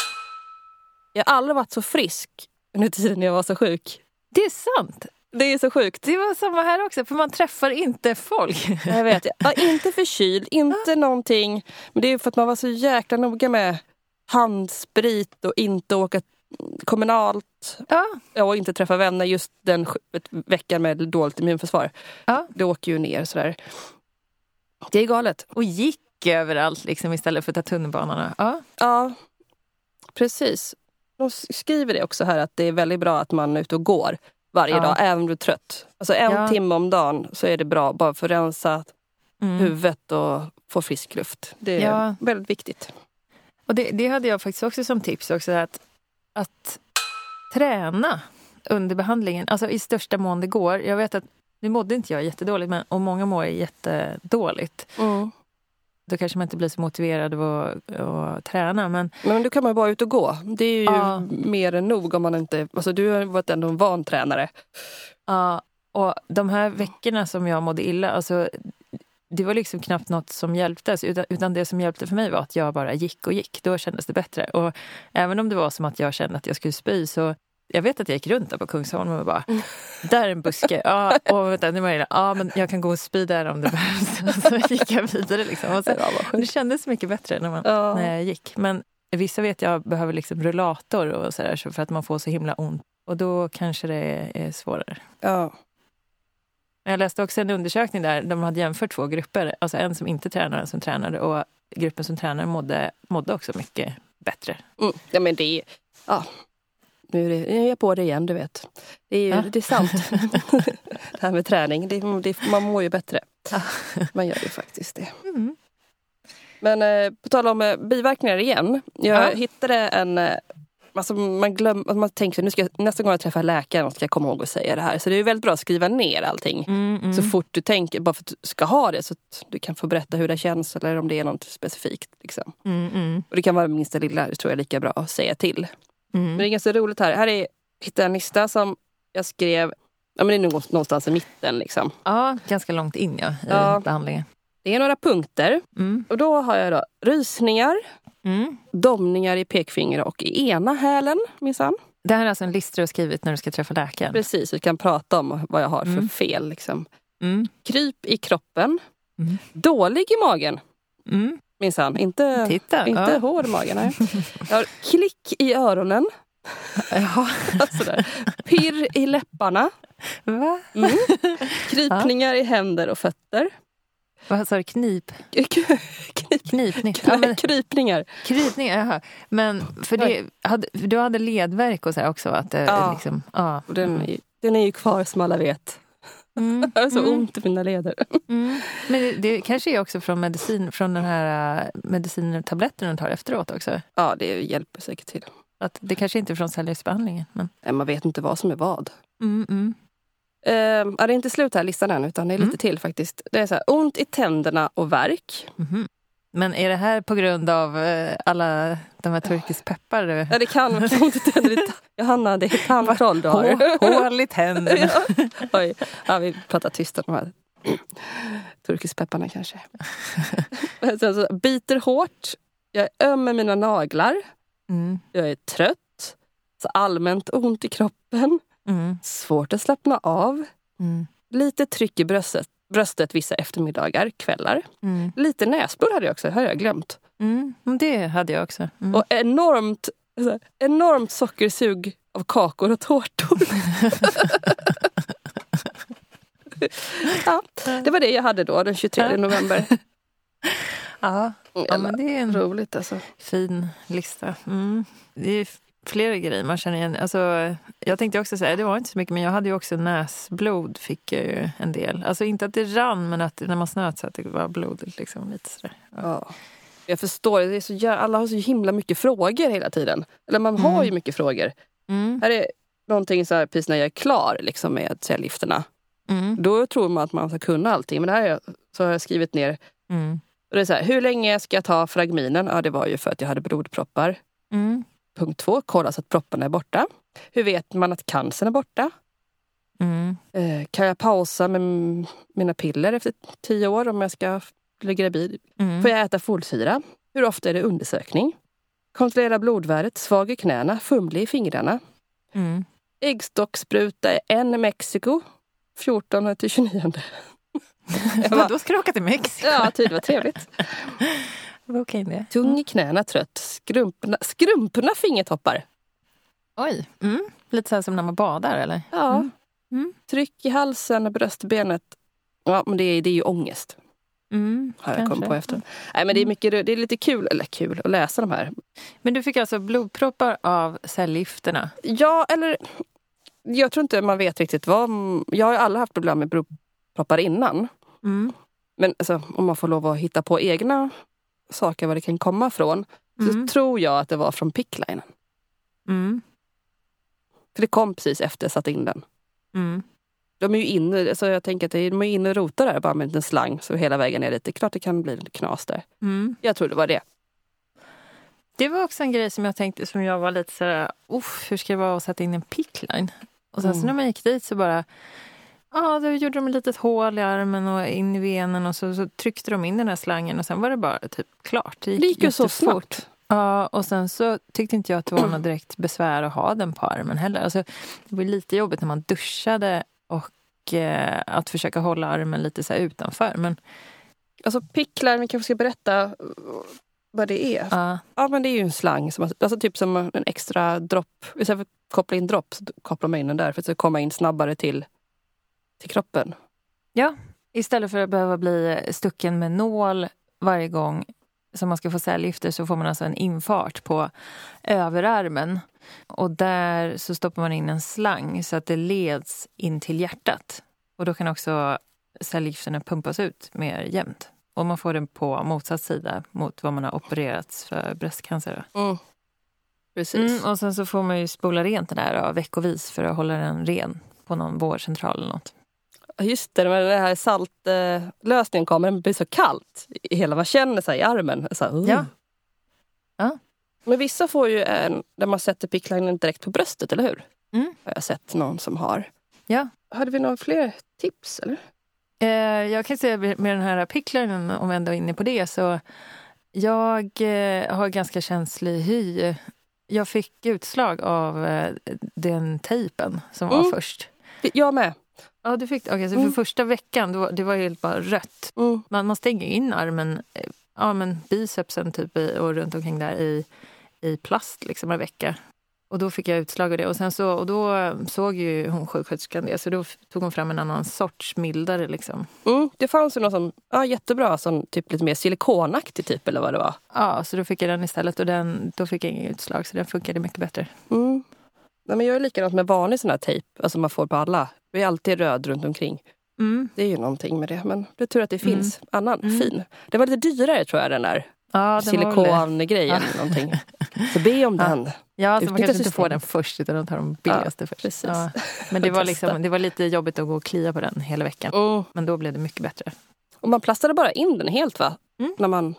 Jag har aldrig varit så frisk under tiden jag var så sjuk. Det är sant. Det är så sjukt. Det var samma här också, för man träffar inte folk. Jag vet, jag är inte förkyld, inte någonting. Men det är för att man var så jäkla noga med handsprit och inte åka kommunalt. Ja. Och inte träffa vänner just den veckan med dåligt immunförsvar. Ja. Det åker ju ner sådär. Det är galet. Och gick överallt liksom, istället för att ta tunnelbanorna. Ja, ja precis. De skriver det också här att det är väldigt bra att man är ute och går varje ja. dag, även om du är trött. Alltså en ja. timme om dagen så är det bra bara för att rensa mm. huvudet och få frisk luft. Det är ja. väldigt viktigt. Och det, det hade jag faktiskt också som tips också, att, att träna under behandlingen, alltså i största mån det går. Jag vet att nu mådde inte jag jättedåligt, men, och många mår jättedåligt. Mm. Då kanske man inte blir så motiverad att, att träna. Men... men då kan man bara ut och gå. Det är ju ja. mer än nog om man inte... Alltså du har varit ändå en van tränare. Ja, och de här veckorna som jag mådde illa... Alltså, det var liksom knappt något som hjälpte. Utan, utan det som hjälpte för mig var att jag bara gick och gick. Då kändes det bättre. Och även om det var som att jag kände att jag skulle spy så... Jag vet att jag gick runt där på Kungsholmen och bara, mm. där är en buske. Ja, och vänta, nu var jag, ja, men jag kan gå och spy där om det behövs. Så gick jag vidare liksom. Och så, det kändes mycket bättre när, man, ja. när jag gick. Men vissa vet jag behöver liksom rullator och så där, för att man får så himla ont. Och då kanske det är svårare. Ja. Jag läste också en undersökning där de hade jämfört två grupper. Alltså en som inte tränade och en som tränade. Och gruppen som tränade mådde, mådde också mycket bättre. Mm. Ja, men det är... Ja. Nu är jag på det igen, du vet. Det är, ju, ja. det är sant. Det här med träning. Det, det, man mår ju bättre. Man gör ju faktiskt det. Mm. Men eh, på tal om eh, biverkningar igen. Jag ja. hittade en... Eh, alltså man, glöm, man tänker nu ska jag, nästa gång jag träffar läkaren ska jag komma ihåg och säga det här. Så det är väldigt bra att skriva ner allting. Mm, mm. Så fort du tänker, bara för att du ska ha det. Så att du kan få berätta hur det känns. Eller om det är något specifikt. Liksom. Mm, mm. Och det kan vara minsta lilla, det tror jag är lika bra att säga till. Mm. Men det är ganska roligt här. Här är hitta en lista som jag skrev. Ja, men det är någonstans i mitten liksom. Ja, ganska långt in ja, i ja. behandlingen. Det är några punkter. Mm. Och då har jag då rysningar, mm. domningar i pekfingrar och i ena hälen, minsann. Det här är alltså en lista du har skrivit när du ska träffa läkaren. Precis, vi kan prata om vad jag har mm. för fel liksom. Mm. Kryp i kroppen. Mm. Dålig i magen. Mm. Minsann, inte, Titta, inte ja. hård i magen. Nej. Jag har klick i öronen. Ja. Pirr i läpparna. Va? Mm. Krypningar ja. i händer och fötter. Vad sa du? Knip? Knip. Knipning. Ja, men, krypningar. Krypningar, jaha. Men för det, hade, du hade ledvärk och så här också. Att, ja, liksom, ja. Och den, mm. den är ju kvar som alla vet. Mm. Jag har så mm. ont i mina leder. Mm. Men det, det kanske är också från medicin, från den här medicintabletten de tar efteråt också. Ja, det hjälper säkert till. Att det kanske inte är från cellgiftsbehandlingen. Men... Nej, man vet inte vad som är vad. Mm, mm. Ehm, ja, det är inte slut här listan än, utan det är lite mm. till faktiskt. Det är så här, ont i tänderna och värk. Mm. Men är det här på grund av alla de här turkisk peppar? Ja, det kan vara ont i tänderna. Johanna, det är tandtroll du har. Hål i tänderna. Oj, ja, vi pratar tyst om de här turkisk pepparna kanske. Alltså, biter hårt. Jag är öm med mina naglar. Mm. Jag är trött. Så allmänt ont i kroppen. Mm. Svårt att slappna av. Mm. Lite tryck i bröstet. Bröstet vissa eftermiddagar, kvällar. Mm. Lite näsblod hade jag också, har jag glömt. Mm, det hade jag också. Mm. Och enormt, här, enormt sockersug av kakor och tårtor. Ja, det var det jag hade då, den tjugotredje november. Ja, ja, men det är en roligt, alltså. Fin lista. Mm. Det är flera grejer man känner igen. Alltså, jag tänkte också säga, det var inte så mycket, men jag hade ju också näsblod, fick jag ju en del. Alltså inte att det rann, men att när man snöt så att det var blodet liksom lite sådär. Ja. Jag förstår, det är så jävla, alla har så himla mycket frågor hela tiden. Eller man har mm. ju mycket frågor. Mm. Här är någonting så här, precis när jag är klar liksom, med cellgifterna. Mm. Då tror man att man ska kunna allting, men det här så har jag skrivit ner. Mm. Och det är så här, hur länge ska jag ta fragminen? Ja, det var ju för att jag hade blodproppar. Mm. Punkt två, kolla så att propparna är borta. Hur vet man att cancern är borta? Mm. Eh, kan jag pausa med m- mina piller efter tio år om jag ska bli gravid? Mm. Får jag äta folsyra? Hur ofta är det undersökning? Kontrollera blodvärdet, svag i knäna, fumlig i fingrarna. Mm. Äggstockspruta är en i Mexiko, fjorton till tjugonionde. Bara, då ska du åka till Mexiko. Ja, tid var trevligt. Okay, det. Tung i knäna, trött. Skrumpna, skrumpna fingertoppar. Oj, mm. lite så här som när man badar, eller? Ja. Mm. Mm. Tryck i halsen, bröstbenet. Ja, men det är, det är ju ångest. Mm, har jag kommit på efter. Mm. Nej, men det är, mycket, det är lite kul, eller kul, att läsa de här. Men du fick alltså blodproppar av cellgifterna? Ja, eller... Jag tror inte man vet riktigt vad... Jag har ju alla haft problem med blodproppar innan. Mm. Men alltså, om man får lov att hitta på egna... saker var det kan komma från, mm. så tror jag att det var från picklinen. Mm. För det kom precis efter jag satt in den. Mm. De är ju inne, så jag tänker att de är inne och rotar där bara med en slang så hela vägen är lite, klart det kan bli lite knas där. Mm. Jag tror det var det. Det var också en grej som jag tänkte, som jag var lite sådär, uff, hur ska det vara att sätta in en pickline? Och sen mm. så när man gick dit så bara, ja, ah, då gjorde de ett litet hål i armen och in i venen och så, så tryckte de in den här slangen och sen var det bara typ klart. Det gick, det gick ju så fort. Snabbt. Ja, och sen så tyckte inte jag att det var något direkt besvär att ha den på armen heller. Alltså, det var lite jobbigt när man duschade och eh, att försöka hålla armen lite så här utanför. Men... Alltså picklar, vi kanske ska berätta vad det är. Ja, ja men det är ju en slang. Som, alltså typ som en extra dropp. Istället för att koppla in dropp så kopplar man in den där för att det ska komma in snabbare till, till kroppen. Ja, istället för att behöva bli stucken med nål varje gång som man ska få cellgifter så får man alltså en infart på överarmen. Och där så stoppar man in en slang så att det leds in till hjärtat. Och då kan också cellgifterna pumpas ut mer jämnt. Och man får den på motsatt sida mot vad man har opererats för bröstcancer. Mm. Precis. Mm, och sen så får man ju spola rent den här då, veckovis för att hålla den ren på någon vårdcentral eller något. Just det, när den här saltlösningen kommer, den blir så kallt. Hela man känner sig i armen. Så här, uh. ja. ja. Men vissa får ju en, där man sätter picklinen direkt på bröstet, eller hur? Mm. Har jag sett någon som har. Ja. Hade vi några fler tips, eller? Eh, jag kan säga med den här picklinen, om vi ändå är inne på det, så jag eh, har ganska känslig hy. Jag fick utslag av eh, den tejpen som var mm. först. Jag med. Ja, du fick det. Okej, så för mm. första veckan, då, det var ju helt bara rött. Mm. Man, man stänger in armen, ja men bicepsen typ i, och runt omkring där i, i plast liksom en vecka. Och då fick jag utslag av det. Och, sen så, och då såg ju hon sjuksköterskan det, så då tog hon fram en annan sorts mildare liksom. Mm. Det fanns ju någon sån, ja jättebra, sån typ lite mer silikonaktig typ eller vad det var. Ja, så då fick jag den istället och den, då fick jag inga utslag så den funkade mycket bättre. Mm. Nej, men jag är likadant med vanlig sån här tejp. Alltså man får på alla. Vi är alltid röd runt omkring. Mm. Det är ju någonting med det. Men det är tur att det mm. finns annan mm. fin. Det var lite dyrare tror jag den där. Ja, silikongrejen eller någonting. Så be om ja. den. Ja, så man kanske inte får den först utan de tar de billigaste ja, först. Precis. Ja. Men det var, liksom, det var lite jobbigt att gå och klia på den hela veckan. Oh. Men då blev det mycket bättre. Och man plastade bara in den helt va? Mm. När man...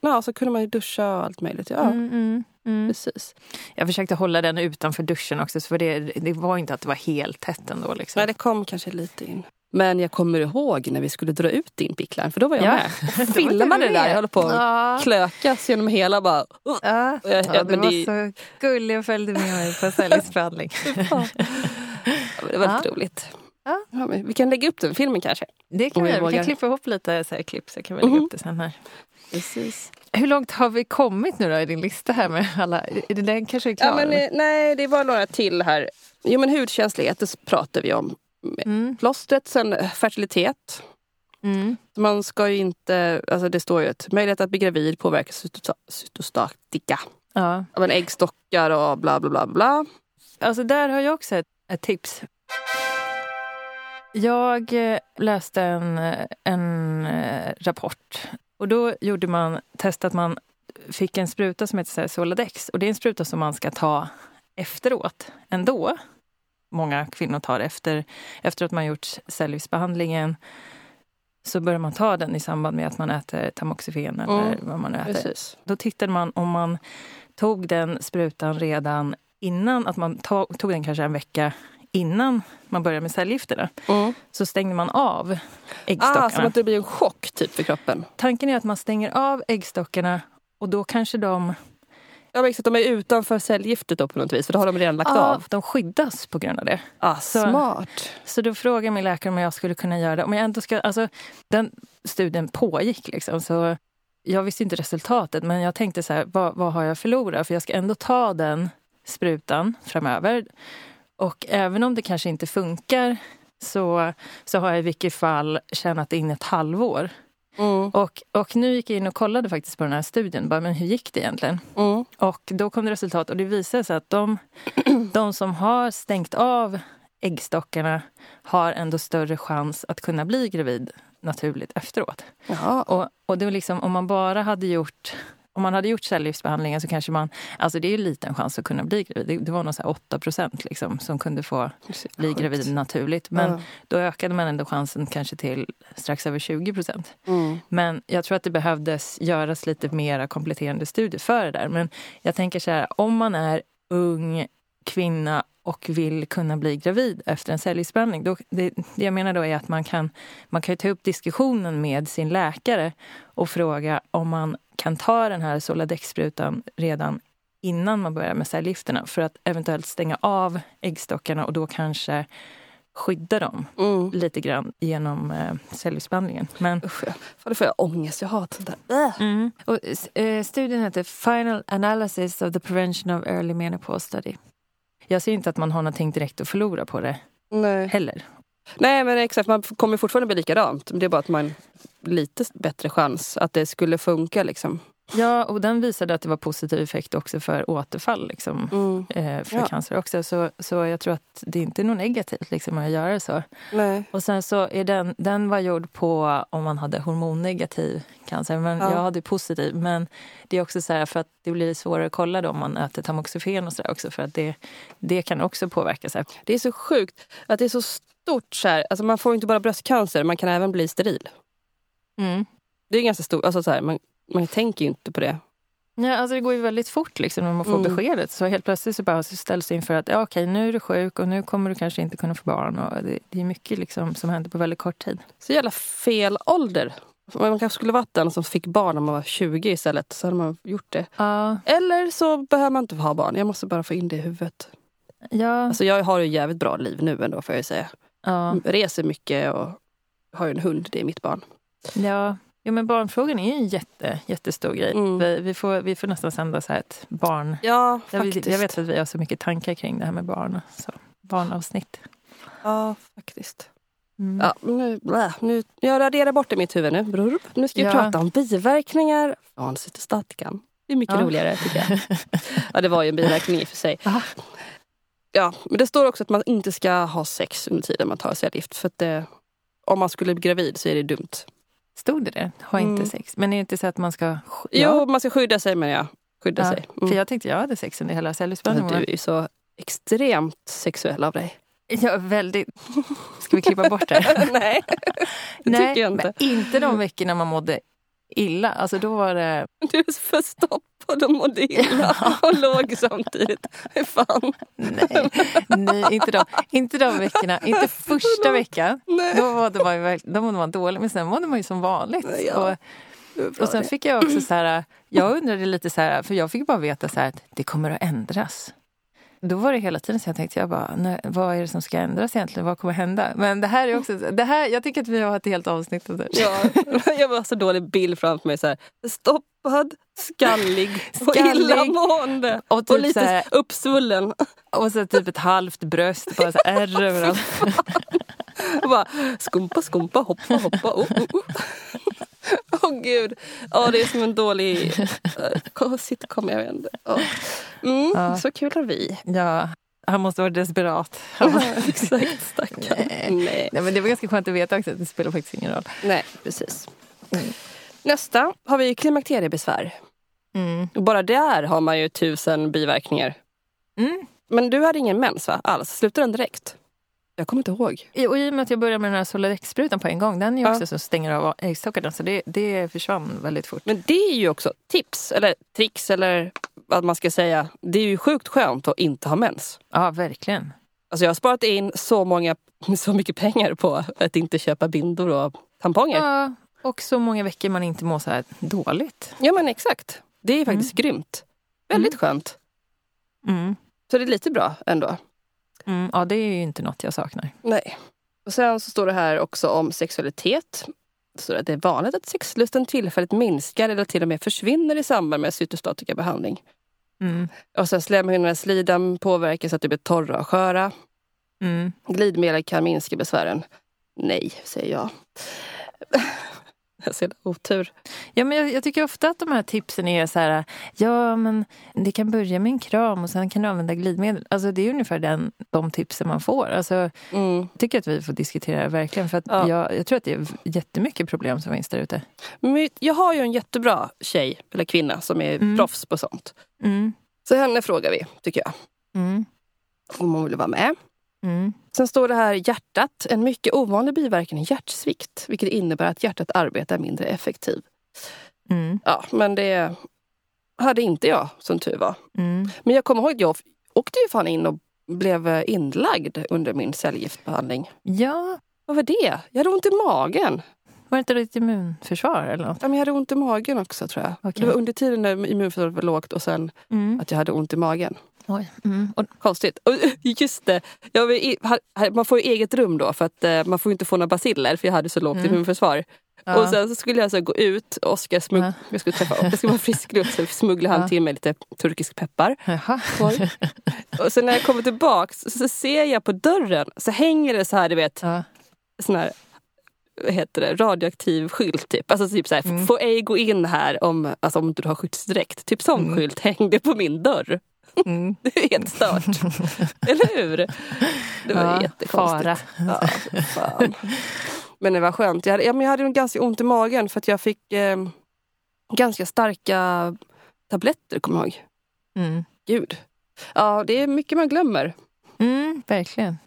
Ja, så kunde man ju duscha och allt möjligt. Ja, mm, mm, mm. precis. Jag försökte hålla den utanför duschen också. För det, det var inte att det var helt tätt ändå. Liksom. Nej, det kom kanske lite in. Men jag kommer ihåg när vi skulle dra ut din picklarn. För då var jag ja. med. Och filmade det där. Jag höll på att ja. klökas genom hela. Bara, ja. Ja, jag, ja, det var det... så gullig. Jag följde med mig på säljningsförhandling. ja. Det var väldigt ja. roligt. Ja. Ja, men vi kan lägga upp den filmen kanske. Det kan vi. Vi kan klippa ihop lite så här klipp så kan vi lägga mm. upp det sen här. Precis. Hur långt har vi kommit nu då i din lista här med alla? Är det den kanske är klar? Ja, men, nej, det var några till här. Jo, men hudkänslighet, det pratar vi om. Mm. Plåstret, sen fertilitet. Mm. Man ska ju inte, alltså det står ju att möjlighet att bli gravid påverkar cytostatika. Ja. Men äggstockar och bla bla bla bla. Alltså där har jag också ett, ett tips. Jag läste en, en rapport och då gjorde man test att man fick en spruta som heter Zoladex och det är en spruta som man ska ta efteråt ändå. Många kvinnor tar efter, efter att man gjort cellgiftsbehandlingen så börjar man ta den i samband med att man äter tamoxifen eller mm, vad man nu äter. Precis. Då tittade man om man tog den sprutan redan innan, att man tog, tog den kanske en vecka innan man börjar med cellgifterna mm. så stänger man av äggstockarna. Ah, som att det blir en chock typ för kroppen. Tanken är att man stänger av äggstockarna och då kanske de... Ja, men exakt, de är utanför cellgiftet då på något vis, för då har de redan lagt ah, av. De skyddas på grund av det. Ah, så, smart. Så då frågar min läkare om jag skulle kunna göra det. Om jag ändå ska, alltså, den studien pågick liksom, så jag visste inte resultatet, men jag tänkte så här, vad, vad har jag förlorat? För jag ska ändå ta den sprutan framöver. Och även om det kanske inte funkar så, så har jag i vilket fall tjänat in ett halvår. Mm. Och, och nu gick jag in och kollade faktiskt på den här studien. Bara, men hur gick det egentligen? Mm. Och då kom det resultat och det visade sig att de, de som har stängt av äggstockarna har ändå större chans att kunna bli gravid naturligt efteråt. Och, och det var liksom, om man bara hade gjort om man hade gjort cellgiftsbehandlingen så kanske man, alltså det är ju en liten chans att kunna bli gravid. Det, det var nog så här åtta procent liksom som kunde få bli gravid naturligt. Men mm. då ökade man ändå chansen kanske till strax över tjugo procent. Mm. Men jag tror att det behövdes göras lite mera kompletterande studier för det där. Men jag tänker så här, om man är ung kvinna och vill kunna bli gravid efter en cellgiftsbehandling. Då, det, det jag menar då är att man kan, man kan ta upp diskussionen med sin läkare och fråga om man kan ta den här Zoladex-sprutan redan innan man börjar med cellgifterna för att eventuellt stänga av äggstockarna och då kanske skydda dem mm. lite grann genom eh, cellgiftsbehandlingen. Men usch, det får jag ångest, jag hatar det. Äh. Mm. Och, eh, studien heter Final Analysis of the Prevention of Early Menopause Study. Jag ser inte att man har någonting direkt att förlora på det. Nej. Heller. Nej, men exakt. Man kommer fortfarande bli likadant. Det är bara att man lite bättre chans att det skulle funka liksom. Ja, och den visade att det var positiv effekt också för återfall liksom. Mm. Eh, för ja. cancer också. Så, så jag tror att det inte är något negativt liksom att göra så. Nej. Och sen så är den, den var gjord på om man hade hormonnegativ cancer. Men ja. jag hade positiv. Men det är också så här för att det blir svårare att kolla då om man äter tamoxifen och sådär också. För att det, det kan också påverka sig. Det är så sjukt att det är så stort så här. Alltså man får inte bara bröstcancer, man kan även bli steril. Mm. Det är ganska stort, alltså så här, man Man tänker ju inte på det. Ja, alltså det går ju väldigt fort liksom när man får mm. beskedet. Så helt plötsligt så bara ställs det inför att ja, okej, nu är du sjuk och nu kommer du kanske inte kunna få barn. Och det, det är mycket liksom som händer på väldigt kort tid. Så jävla fel ålder. Man kanske skulle varit den som fick barn när man var tjugo istället. Så hade man gjort det. Ja. Eller så behöver man inte ha barn. Jag måste bara få in det i huvudet. Ja. Alltså jag har ju jävligt bra liv nu ändå får jag ju säga. Ja. Reser mycket och har ju en hund, det är mitt barn. Ja. Ja, men barnfrågan är ju en jätte, jättestor grej. Mm. Vi, vi, får, vi får nästan sända så här ett barn. Ja, faktiskt. Jag vet att vi har så mycket tankar kring det här med barn. Så barnavsnitt. Ja, faktiskt. Mm. Ja, nu, nu, jag raderar bort i mitt huvud nu. Bror, nu ska vi ja. prata om biverkningar från cytostatika. Det är mycket ja. roligare tycker jag. Ja, det var ju en biverkning i för sig. Aha. Ja, men det står också att man inte ska ha sex under tiden man tar cellgift. För att det, om man skulle bli gravid så är det dumt. Stod det det? Ha inte mm. sex. Men är det inte så att man ska... Ja. Jo, man ska skydda sig, men ja. Skydda ja. sig. Mm. För jag tänkte jag hade sex under hela cellgiftsbehandlingen. Ja, du är ju så extremt sexuell av dig. Ja, väldigt. Ska vi klippa bort det? Nej, det Nej, tycker jag inte. Men inte de veckorna man mådde illa. Alltså då var det... Du är förstoppad och mådde illa och låg samtidigt. Fan. Nej, nej inte, de, inte de veckorna. Inte första veckan. Nej. Då mådde man ju då mådde man dåligt. Men sen mådde man ju som vanligt. Ja, och, och sen fick jag också så här... Jag undrade lite så här... För jag fick bara veta så här att det kommer att ändras. Då var det hela tiden så jag tänkte jag bara, nej, vad är det som ska ändras egentligen? Vad kommer hända? Men det här är också, det här, jag tycker att vi har ett helt avsnitt av det. Ja, jag var så dålig bild framför mig så här, stoppad, skallig och illamående. Och, typ och lite så här, uppsvullen. Och så typ ett halvt bröst, bara så här ärr överallt. Och bara, skumpa, skumpa, hoppa, hoppa, oh, oh, oh. Åh oh, gud, oh, det är som en dålig uh, sitcom, jag vet inte. Oh. Mm, ja. Så kul är vi. Ja, han måste vara desperat. Han måste... ja, exakt, stackarn. Nej. Nej. Nej, men det var ganska skönt att veta också att det spelar faktiskt ingen roll. Nej, precis. Mm. Nästa har vi klimakteriebesvär. Mm. Bara där har man ju tusen biverkningar. Mm. Men du hade ingen mens va? Alls, slutar den direkt? Jag kommer inte ihåg. I, och i och med att jag började med den här Zoladex-sprutan på en gång. Den är ju också ja. som stänger av äggstockarna. Så det, det försvann väldigt fort. Men det är ju också tips eller tricks eller vad man ska säga. Det är ju sjukt skönt att inte ha mens. Ja, verkligen. Alltså jag har sparat in så många, så mycket pengar på att inte köpa bindor och tamponger. Ja, och så många veckor man inte mår så här dåligt. Ja, men exakt. Det är faktiskt mm. grymt. Väldigt mm. skönt. Mm. Så det är lite bra ändå. Mm, ja, det är ju inte något jag saknar. Nej. Och sen så står det här också om sexualitet. Så att det är vanligt att sexlusten tillfälligt minskar eller till och med försvinner i samband med cytostatikabehandling. Mm. Och sen slemhinnornas slidan påverkas så att det blir torra och sköra. Mm. Glidmedel kan minska besvären. Nej, säger jag. Jag ser otur. Ja, men jag, jag tycker ofta att de här tipsen är så här, ja men det kan börja med en kram och sen kan du använda glidmedel. Alltså det är ungefär den, de tipsen man får. Alltså mm. tycker att vi får diskutera det verkligen, för att ja. jag, jag tror att det är jättemycket problem som finns där ute. Men jag har ju en jättebra tjej eller kvinna som är mm. proffs på sånt. Mm. Så henne frågar vi, tycker jag. Mm. Om hon vill vara med. Mm. Sen står det här hjärtat, en mycket ovanlig biverkan är hjärtsvikt, vilket innebär att hjärtat arbetar mindre effektivt. Mm. Ja, men det hade inte jag, som tur var. Mm. Men jag kommer ihåg att jag åkte ju fan in och blev inlagd under min cellgiftbehandling. Ja. Vad var det? Jag hade ont i magen. Var det inte ditt immunförsvar eller något? Ja, men jag hade ont i magen också, tror jag. Okay. Det var under tiden när immunförsvaret var lågt och sen mm. att jag hade ont i magen. Oj. Mm. Och, konstigt. Och just det, jag vill, man får ju eget rum då, för att man får ju inte få några baciller, för jag hade så lågt mm. immunförsvar. Ja. Och sen så skulle jag så gå ut, Oskar smugg... Ja. Jag skulle träffa Oskar, jag skulle vara frisk nu, så smugglade han ja. till mig lite turkisk peppar. Jaha. Och sen när jag kommer tillbaka så ser jag på dörren, så hänger det så här, du vet, ja. sån här, vad heter det, radioaktiv skylt typ. Alltså typ så här, mm. får ej gå in här om, alltså, om du har skyddsdräkt. Typ sån mm. skylt hängde på min dörr. Mm. Det är helt stört. Eller hur? Det var ja, jättekonstigt. Fara. Ja, fan. Men det var skönt. Jag hade, ja, men jag hade ganska ont i magen för att jag fick eh, ganska starka tabletter, kommer jag ihåg. Mm. Gud. Ja, det är mycket man glömmer. Mm, verkligen.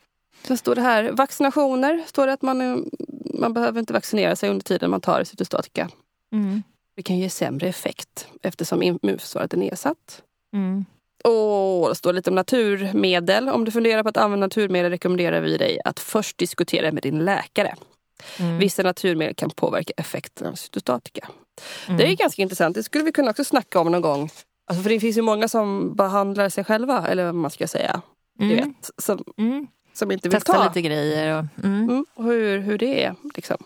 Så står det här, vaccinationer. Står det att man, man behöver inte vaccinera sig under tiden man tar cytostatika. Mm. Det kan ge sämre effekt eftersom immunförsvaret är nedsatt. Mm. Och det står lite om naturmedel. Om du funderar på att använda naturmedel rekommenderar vi dig att först diskutera med din läkare. Mm. Vissa naturmedel kan påverka effekten av cytostatika. Mm. Det är ganska intressant. Det skulle vi kunna också snacka om någon gång. Alltså, för det finns ju många som behandlar sig själva, eller vad man ska säga. Mm. Du vet, som, mm. som inte vill Testa ta. lite grejer. Och, mm. Mm, och hur, hur det är, liksom.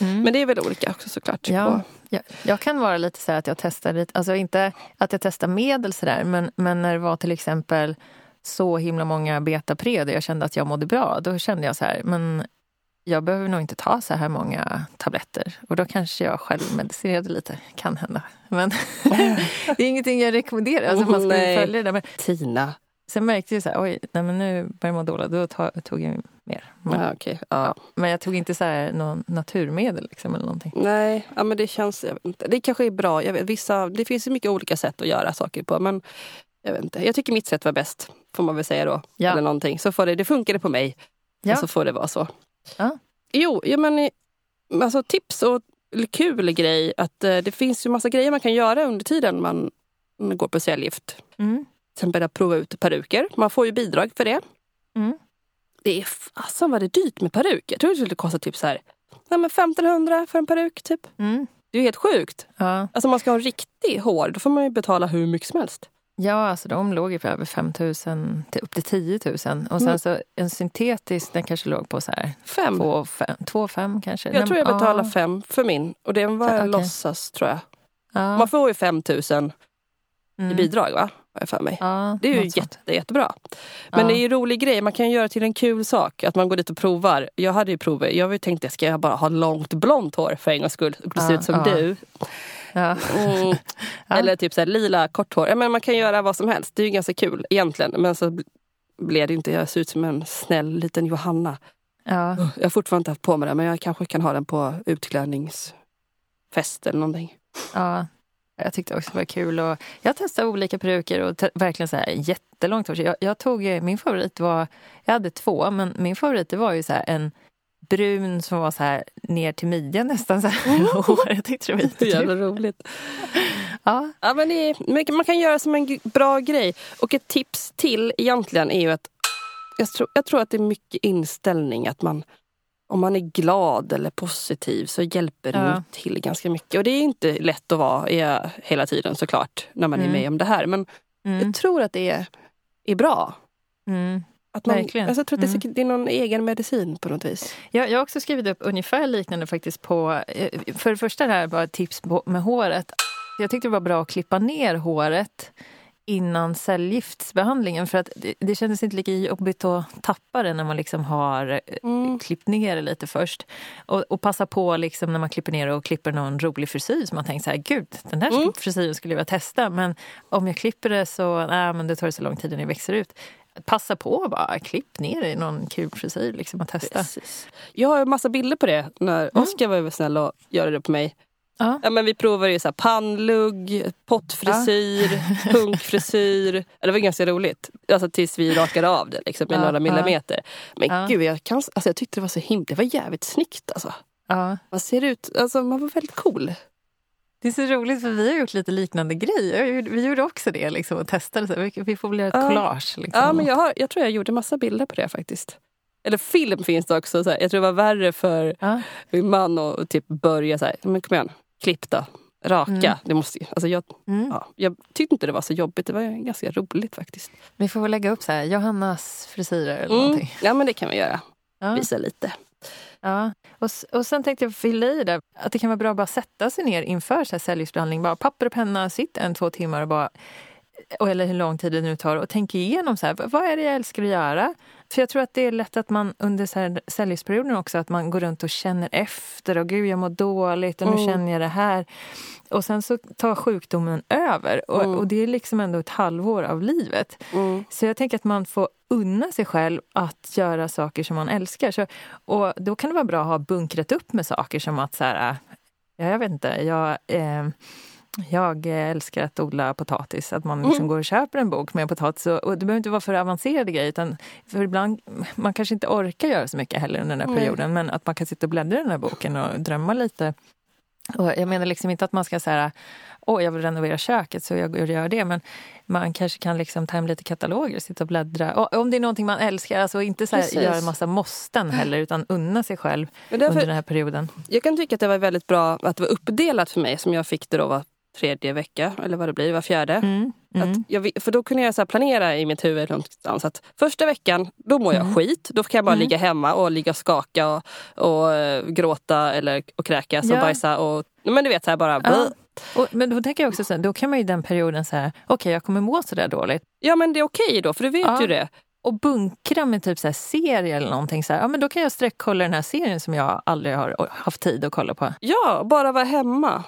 Mm. Men det är väl olika också, såklart. Ja, jag, jag kan vara lite så här att jag testar lite, alltså inte att jag testar medel så där, men, men när det var till exempel så himla många beta-pred och jag kände att jag mådde bra, då kände jag så här, men jag behöver nog inte ta så här många tabletter. Och då kanske jag själv medicinerade lite. Kan hända. Men det är ingenting jag rekommenderar. Alltså man ska följa det. Men Tina. Sen märkte jag så här, oj, nej men nu börjar man dåla. Då tog jag mer. Men, ja, okay. ja. men jag tog inte så här någon naturmedel liksom, eller någonting. Nej, ja, men det känns, jag vet inte. Det kanske är bra. Jag vet, vissa, det finns ju mycket olika sätt att göra saker på. Men jag vet inte. Jag tycker mitt sätt var bäst, får man väl säga då. Ja. Eller någonting. Så får det, det funkade på mig. Ja. Och så får det vara så. Ja. Jo, ja, men alltså tips och kul grej att eh, det finns ju massa grejer man kan göra under tiden man, man går på cellgift. Mm. Sen börja prova ut peruker. Man får ju bidrag för det. Mm. Det är fasen vad det är dyrt med peruker. Jag tror det skulle kosta typ så här nej men femton hundra för en peruk typ. Mm. Det är ju helt sjukt. Ja. Alltså man ska ha en riktig hår, då får man ju betala hur mycket som helst. Ja, alltså de låg ju på över fem tusen till upp till tio tusen. Och sen mm. så en syntetisk, den kanske låg på så här två fem kanske. Jag tror jag betalade fem för min. Och det var en okay. låtsas, tror jag. Ja. Man får ju fem tusen mm. i bidrag, va? För mig. Ja, det är ju jätte, jättebra. Men ja. det är ju rolig grej. Man kan göra till en kul sak. Att man går dit och provar. Jag hade ju provat. Jag hade tänkt att jag ska bara ha långt blont hår för en gångs skull. Det ser ja, ut som ja. du. Ja. Mm. Ja. Eller typ så här lila kort hår. Men man kan göra vad som helst. Det är ju ganska kul egentligen. Men så blev det inte. Jag ser ut som en snäll liten Johanna. Ja. Jag har fortfarande inte haft på mig det. Men jag kanske kan ha den på utklädningsfest eller någonting. Ja. Jag tyckte också det var kul. Och jag testade olika peruker och te- verkligen så här jättelångt. Jag, jag tog, min favorit var, jag hade två, men min favorit var ju så här en brun som var så här ner till midjan nästan så här. Oh, jag tyckte det var jättekul. Jävla roligt. Ja. Ja, men det är, man kan göra som en g- bra grej. Och ett tips till egentligen är ju att jag tror, jag tror att det är mycket inställning att man om man är glad eller positiv så hjälper det ja. till ganska mycket. Och det är inte lätt att vara hela tiden såklart när man mm. är med om det här. Men mm. jag tror att det är, är bra. Mm. Att man, alltså jag tror att det är, det är någon egen medicin på något vis. Ja, jag har också skrivit upp ungefär liknande faktiskt på... För det första här var tips med håret. Jag tyckte det var bra att klippa ner håret innan cellgiftsbehandlingen, för att det, det kändes inte lika jobbigt att tappa det när man liksom har mm. klippt ner det lite först. Och, och passa på liksom när man klipper ner och klipper någon rolig frisyr som man tänker så här, gud, den här mm. frisyren skulle jag vilja testa, men om jag klipper det så, nej men det tar det så lång tid när det växer ut. Passa på bara, klipp ner i någon kul frisyr liksom att testa. Precis. Jag har en massa bilder på det när mm. Oskar var snäll och gjorde det på mig. Ja. Ja, men vi provade ju så här pannlugg, pottfrisyr, ja. Punkfrisyr. Det var ganska roligt. Alltså tills vi rakade av det liksom, med ja, några ja. millimeter. Men ja. gud, jag, kan, alltså, jag tyckte det var så himla, det var jävligt snyggt alltså. Ja. Man ser ut, alltså man var väldigt cool. Det är så roligt för vi har gjort lite liknande grejer. Vi gjorde också det liksom och testade. Så vi får väl göra ett ja. collage liksom. Ja, men jag, har, jag tror jag gjorde massa bilder på det faktiskt. Eller film finns det också. Så här. Jag tror det var värre för ja. min man att typ börja så här, men kom igen. Klipp då, raka. Mm. Det måste ju, alltså jag, mm. ja, jag tyckte inte det var så jobbigt. Det var ganska roligt faktiskt. Vi får väl lägga upp så här, Johannas frisyrer eller mm. någonting. Ja, men det kan vi göra. Ja. Visa lite. Ja, och, och sen tänkte jag fylla i det. Att det kan vara bra att bara sätta sig ner inför så här cellgiftsbehandling. Bara papper och penna, sitt en, två timmar och bara... Eller hur lång tid det nu tar. Och tänka igenom så här, vad är det jag älskar att göra? För jag tror att det är lätt att man under så här cellgiftsperioden också, att man går runt och känner efter. Och gud, jag mår dåligt. Och nu mm. känner jag det här. Och sen så tar sjukdomen över. Och, mm. och det är liksom ändå ett halvår av livet. Mm. Så jag tänker att man får unna sig själv att göra saker som man älskar. Så, och då kan det vara bra att ha bunkrat upp med saker som att så här, ja, jag vet inte, jag... Eh, Jag älskar att odla potatis. Att man liksom mm. går och köper en bok med potatis. Och det behöver inte vara för avancerade grejer. Utan för ibland, man kanske inte orkar göra så mycket heller under den här mm. perioden. Men att man kan sitta och bläddra i den här boken och drömma lite. Och jag menar liksom inte att man ska säga, åh jag vill renovera köket så jag går och gör det. Men man kanske kan liksom ta hem lite kataloger och sitta och bläddra. Och om det är någonting man älskar. Alltså inte så här, göra en massa måsten heller, utan unna sig själv därför, under den här perioden. Jag kan tycka att det var väldigt bra att det var uppdelat för mig som jag fick det då var. tredje vecka, eller vad det blir, var fjärde. Mm, mm. Att jag, för då kunde jag så här planera i mitt huvud någonstans att första veckan, då mår jag mm. skit. Då kan jag bara mm. ligga hemma och ligga och skaka och, och gråta eller och kräkas ja. och bajsa. Och, men du vet, så här bara... Ja. Och, men då tänker jag också så här, då kan man i den perioden så här, okej, okay, jag kommer må så där dåligt. Ja, men det är okej okay då, för du vet ja. ju det. Och bunkra med typ så här serie eller någonting så här. Ja, men då kan jag sträckkolla den här serien som jag aldrig har haft tid att kolla på. Ja, bara vara hemma.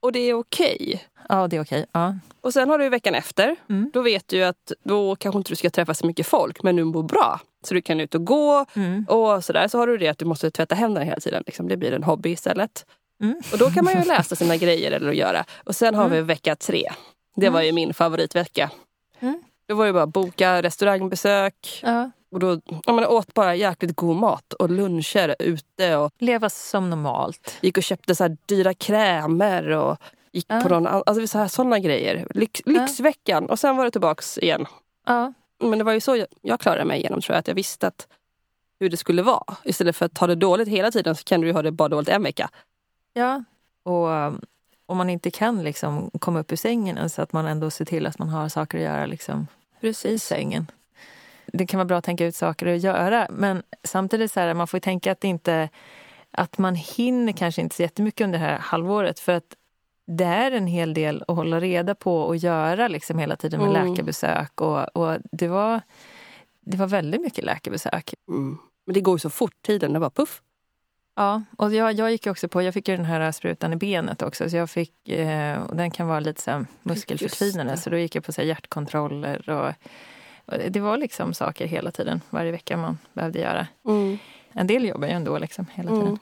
Och det är okej. Okay. Ja, det är okej. Okay. Ja. Och sen har du veckan efter. Mm. Då vet du att då kanske inte du ska träffa så mycket folk. Men du mår bra. Så du kan ut och gå. Mm. Och sådär. Så har du det att du måste tvätta händerna hela tiden. Liksom, det blir en hobby istället. Mm. Och då kan man ju läsa sina grejer eller att göra. Och sen har mm. vi vecka tre. Det var ju min favoritvecka. Mm. Då var ju bara boka restaurangbesök. Ja. Och då man åt bara jäkligt god mat och luncher ute. Och leva som normalt. Gick och köpte så här dyra krämer och gick ja. på någon, alltså så här, sådana grejer. Lyx, ja. Lyxveckan. Och sen var det tillbaks igen. Ja. Men det var ju så jag, jag klarade mig igenom, tror jag. Att jag visste att hur det skulle vara. Istället för att ha det dåligt hela tiden så kan du ju ha det bara dåligt en vecka. Ja, och om man inte kan liksom komma upp ur sängen så att man ändå ser till att man har saker att göra liksom i sängen. Det kan vara bra att tänka ut saker att göra. Men samtidigt så här, man får tänka att, inte, att man hinner kanske inte så jättemycket under det här halvåret. För att det är en hel del att hålla reda på och göra liksom hela tiden med mm. läkarbesök. Och, och det, var, det var väldigt mycket läkarbesök. Mm. Men det går ju så fort, tiden, det var puff. Ja, och jag, jag gick också på, jag fick ju den här sprutan i benet också. Så jag fick, eh, och den kan vara lite så här muskelförtvinande. Så då gick jag på så här hjärtkontroller och... Det var liksom saker hela tiden. Varje vecka man behövde göra. Mm. En del jobbar ju ändå liksom hela tiden. Mm.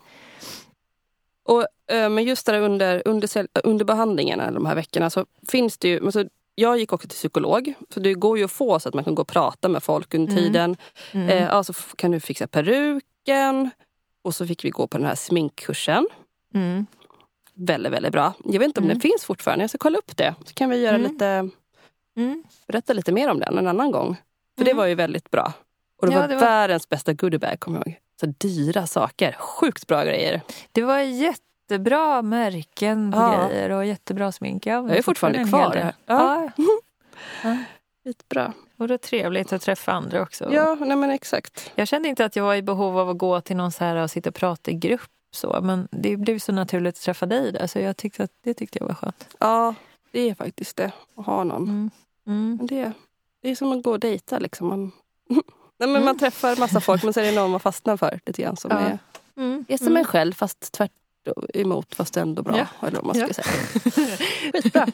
Och, men just där under, under, under behandlingarna de här veckorna så finns det ju... Alltså, jag gick också till psykolog. Så det går ju att få så att man kan gå och prata med folk under mm. tiden. Mm. Eh, alltså kan du fixa peruken. Och så fick vi gå på den här sminkkursen. Mm. Väldigt, väldigt bra. Jag vet inte om mm. den finns fortfarande. Jag ska kolla upp det. Så kan vi göra mm. lite... Mm. Berätta lite mer om den en annan gång. För mm. det var ju väldigt bra. Och det, ja, var, det var världens bästa goodiebag, kommer jag ihåg. Så dyra saker, sjukt bra grejer. Det var jättebra märken på ja. grejer och jättebra smink. Jag, jag är fortfarande kvar. Ja. Ja. Bra. Och då trevligt att träffa andra också. Ja, nej men exakt. Jag kände inte att jag var i behov av att gå till någon så här och sitta och prata i grupp. Så. Men det blev så naturligt att träffa dig där. Så jag tyckte att det tyckte jag var skönt. Ja, det är faktiskt det, att ha någon. Mm. Mm. Det, det är som att gå och dejta liksom. Man, nej, men mm. man träffar massa folk men så är det någon man fastnar för lite grann som ja. är, mm. är som mm. en själv fast tvärt emot fast ändå bra. Ja. Eller vad man ska ja. säga. Skitbra.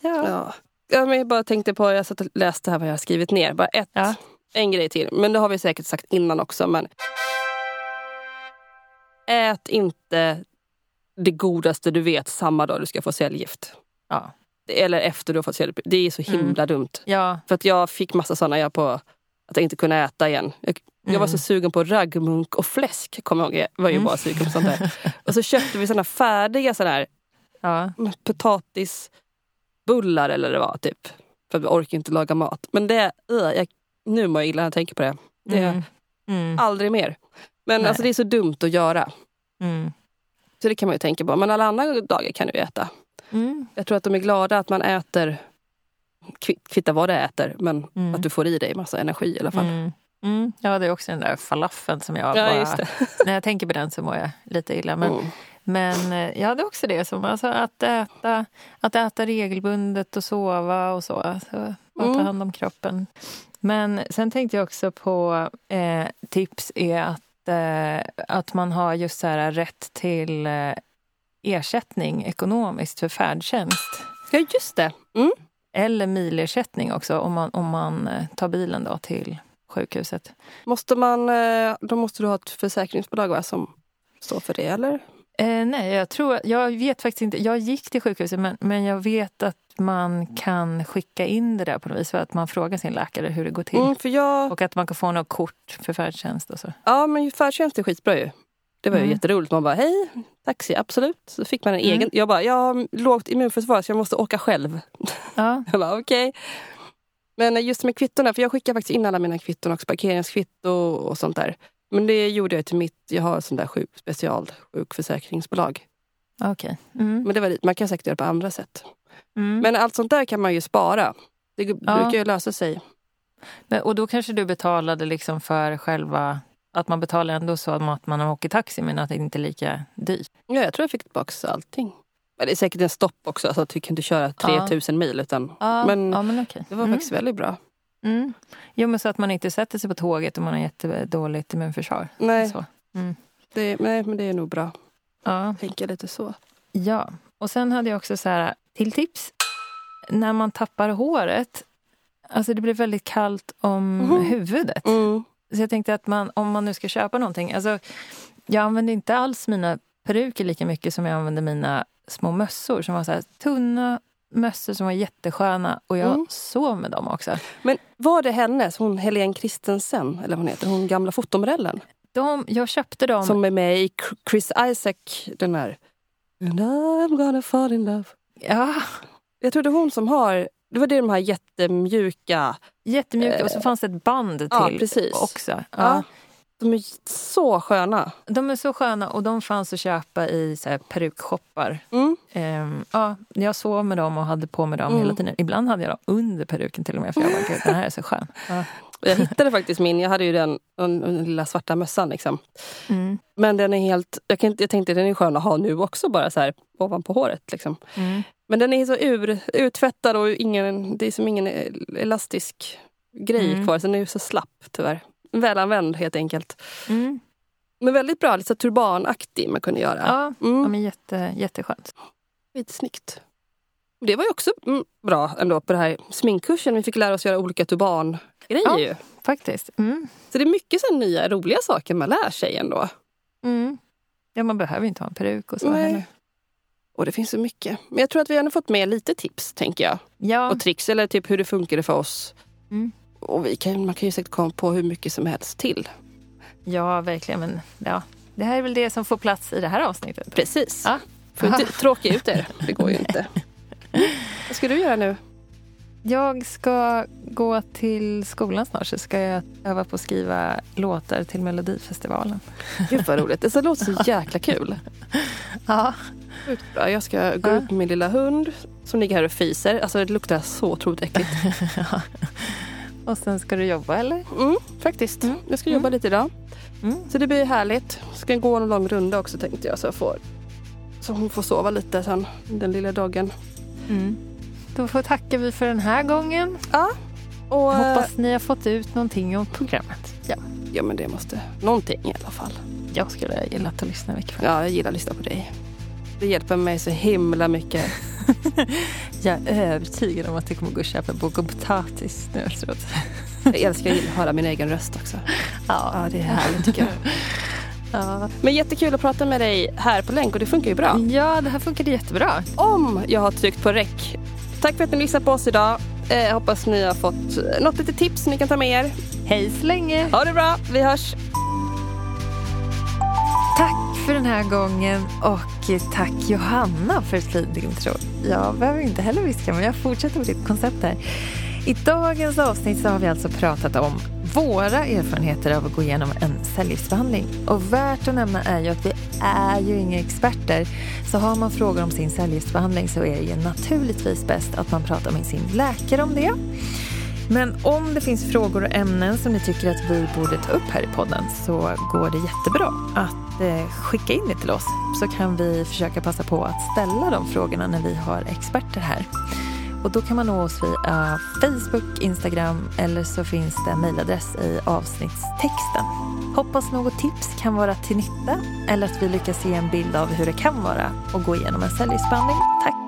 ja. ja. Jag bara tänkte på, jag satt och läste här vad jag har skrivit ner. Bara ett, ja. en grej till. Men det har vi säkert sagt innan också. Men ät inte det godaste du vet samma dag du ska få cellgift. Ja. Eller efter du har fått cellgift. Det är så himla mm. dumt. Ja. För att jag fick massa sådana jag på att jag inte kunde äta igen. Jag, mm. jag var så sugen på raggmunk och fläsk. Kommer ihåg, jag var ju mm. bara sugen på sånt där. Och så köpte vi sådana färdiga sådana här ja. potatis... bullar eller det var typ. För vi orkar inte laga mat. Men det, jag, nu mår jag illa när jag tänker på det. Det mm. Mm. aldrig mer. Men nej. Alltså det är så dumt att göra. Mm. Så det kan man ju tänka på. Men alla andra dagar kan du äta. Mm. Jag tror att de är glada att man äter, kvittar vad det äter, men mm. att du får i dig massa energi i alla fall. Mm. Mm. Ja, det är också den där falafeln som jag ja, bara... Just det. När jag tänker på den så mår jag lite illa. Men... Mm. Men jag hade också det som alltså att äta att äta regelbundet och sova och så alltså, och ta hand om kroppen. Men sen tänkte jag också på eh, tips är att eh, att man har just så här rätt till eh, ersättning ekonomiskt för färdtjänst. Ja just det. Mm. Eller milersättning också om man om man tar bilen då till sjukhuset. Måste man då måste du ha ett försäkringsbolag va, som står för det eller? Eh, nej, jag tror, jag vet faktiskt inte, jag gick till sjukhuset men, men jag vet att man kan skicka in det där på något vis för att man frågar sin läkare hur det går till. Mm, för jag... Och att man kan få något kort för färdtjänst och så. Ja, men färdtjänst är skitbra ju. Det var ju mm. jätteroligt. Man bara, hej, taxi, absolut. Så fick man en mm. egen, jag bara, jag har lågt immunförsvar så jag måste åka själv. Ja. Jag bara, okej. Okay. Men just med kvittorna, för jag skickar faktiskt in alla mina kvitton också, parkeringskvitto och sånt där. Men det gjorde jag till mitt, jag har en sån där sjuk, special sjukförsäkringsbolag. Okej. Okay. Mm. Men det var dit, man kan säkert göra på andra sätt. Mm. Men allt sånt där kan man ju spara. Det ja. brukar ju lösa sig. Men, och då kanske du betalade liksom för själva, att man betalar ändå så att man åker taxi men att det inte är lika dyrt. Ja, jag tror jag fick tillbaka allting. Men det är säkert en stopp också så att vi kunde köra tre tusen ja. mil utan. Ja, men, ja, men okay. Det var mm. faktiskt väldigt bra. Mm. Jo men så att man inte sätter sig på tåget om man har jättedåligt immunförsvar. Nej. Så. Mm. Det, nej men det är nog bra. Ja. Tänker lite så. Ja. Och sen hade jag också så här till tips. När man tappar håret. Alltså det blir väldigt kallt om mm. huvudet. Mm. Så jag tänkte att man, om man nu ska köpa någonting. Alltså jag använder inte alls mina peruker lika mycket som jag använder mina små mössor. Som var så här tunna. Mössor som var jättesköna och jag mm. sov med dem också. Men var det hennes, hon Helene Christensen eller hon heter, hon gamla fotomodellen? De, jag köpte dem. Som är med i Chris Isaac, den här And I'm gonna fall in love. Ja. Jag tror det är hon som har, det var det de här jättemjuka. Jättemjuka eh, och så fanns det ett band till ja, precis. Också. Ja. Ja. De är så sköna. De är så sköna och de fanns att köpa i så här perukshoppar. Mm. Um, ja, jag sov med dem och hade på med dem mm. hela tiden. Ibland hade jag dem under peruken till och med för jag var gud, den här är så skön. Ja. Jag hittade faktiskt min, jag hade ju den, den, den lilla svarta mössan liksom. Mm. Men den är helt, jag, kan, jag tänkte den är skön att ha nu också bara så här ovanpå håret liksom. Mm. Men den är så ur, uttvättad och ingen, det är som ingen elastisk grej mm. kvar så den är ju så slapp tyvärr. Välanvänd helt enkelt. Mm. Men väldigt bra, lite så turbanaktig man kunde göra. Ja, mm. ja men jätte, jätteskönt. Lite snyggt. Det var ju också mm, bra ändå på det här sminkkursen. Vi fick lära oss göra olika turbangrejer ja, ju. Faktiskt. Mm. Så det är mycket så nya roliga saker man lär sig ändå. Mm. Ja, man behöver inte ha en peruk och så. Nej. Heller. Och det finns så mycket. Men jag tror att vi har fått med lite tips, tänker jag. Ja. Och tricks, eller typ hur det funkar för oss. Mm. Och vi kan, man kan ju säkert komma på hur mycket som helst till. Ja, verkligen. Men ja, det här är väl det som får plats i det här avsnittet. Precis. Ja. Får inte tråka ut er. Det går ju inte. Vad ska du göra nu? Jag ska gå till skolan snart. Så ska jag öva på att skriva låtar till Melodifestivalen. Gud vad roligt. Det låter så jäkla kul. Ja. Bra. Jag ska gå ja. ut med min lilla hund som ligger här och fiser. Alltså det luktar så otroligt äckligt. Ja. Och sen ska du jobba, eller? Mm, faktiskt. Mm. Jag ska jobba mm. lite idag. Mm. Så det blir härligt. Jag ska gå en lång runda också, tänkte jag. Så, jag får, så hon får sova lite sen, den lilla dagen. Mm. Då får tacka vi för den här gången. Ja. Och hoppas ni har fått ut någonting om programmet. Ja, ja men det måste någonting i alla fall. Jag skulle gilla att lyssna mycket. Ja, jag gillar att lyssna på dig. Det hjälper mig så himla mycket. Jag är övertygad om att jag kommer gå och köpa en bok om potatis nu efteråt. Jag älskar att höra min egen röst också. Ja, ja det är härligt tycker jag. Ja. Men jättekul att prata med dig här på länk och det funkar ju bra. Ja, det här funkar jättebra. Om jag har tryckt på räck. Tack för att ni lyssnade på oss idag. Eh, hoppas ni har fått något lite tips som ni kan ta med er. Hej så länge. Ha det bra, vi hörs. Tack för den här gången och tack Johanna för ett litet intro. Jag behöver inte heller viska men jag fortsätter med ditt koncept här. I dagens avsnitt så har vi alltså pratat om våra erfarenheter av att gå igenom en cellgiftsbehandling. Och värt att nämna är ju att vi är ju inga experter. Så har man frågor om sin cellgiftsbehandling så är det ju naturligtvis bäst att man pratar med sin läkare om det. Men om det finns frågor och ämnen som ni tycker att vi borde ta upp här i podden så går det jättebra att eh, skicka in det till oss. Så kan vi försöka passa på att ställa de frågorna när vi har experter här. Och då kan man nå oss via Facebook, Instagram eller så finns det en mejladress i avsnittstexten. Hoppas något tips kan vara till nytta eller att vi lyckas se en bild av hur det kan vara och gå igenom en cellgiftsbehandling. Tack!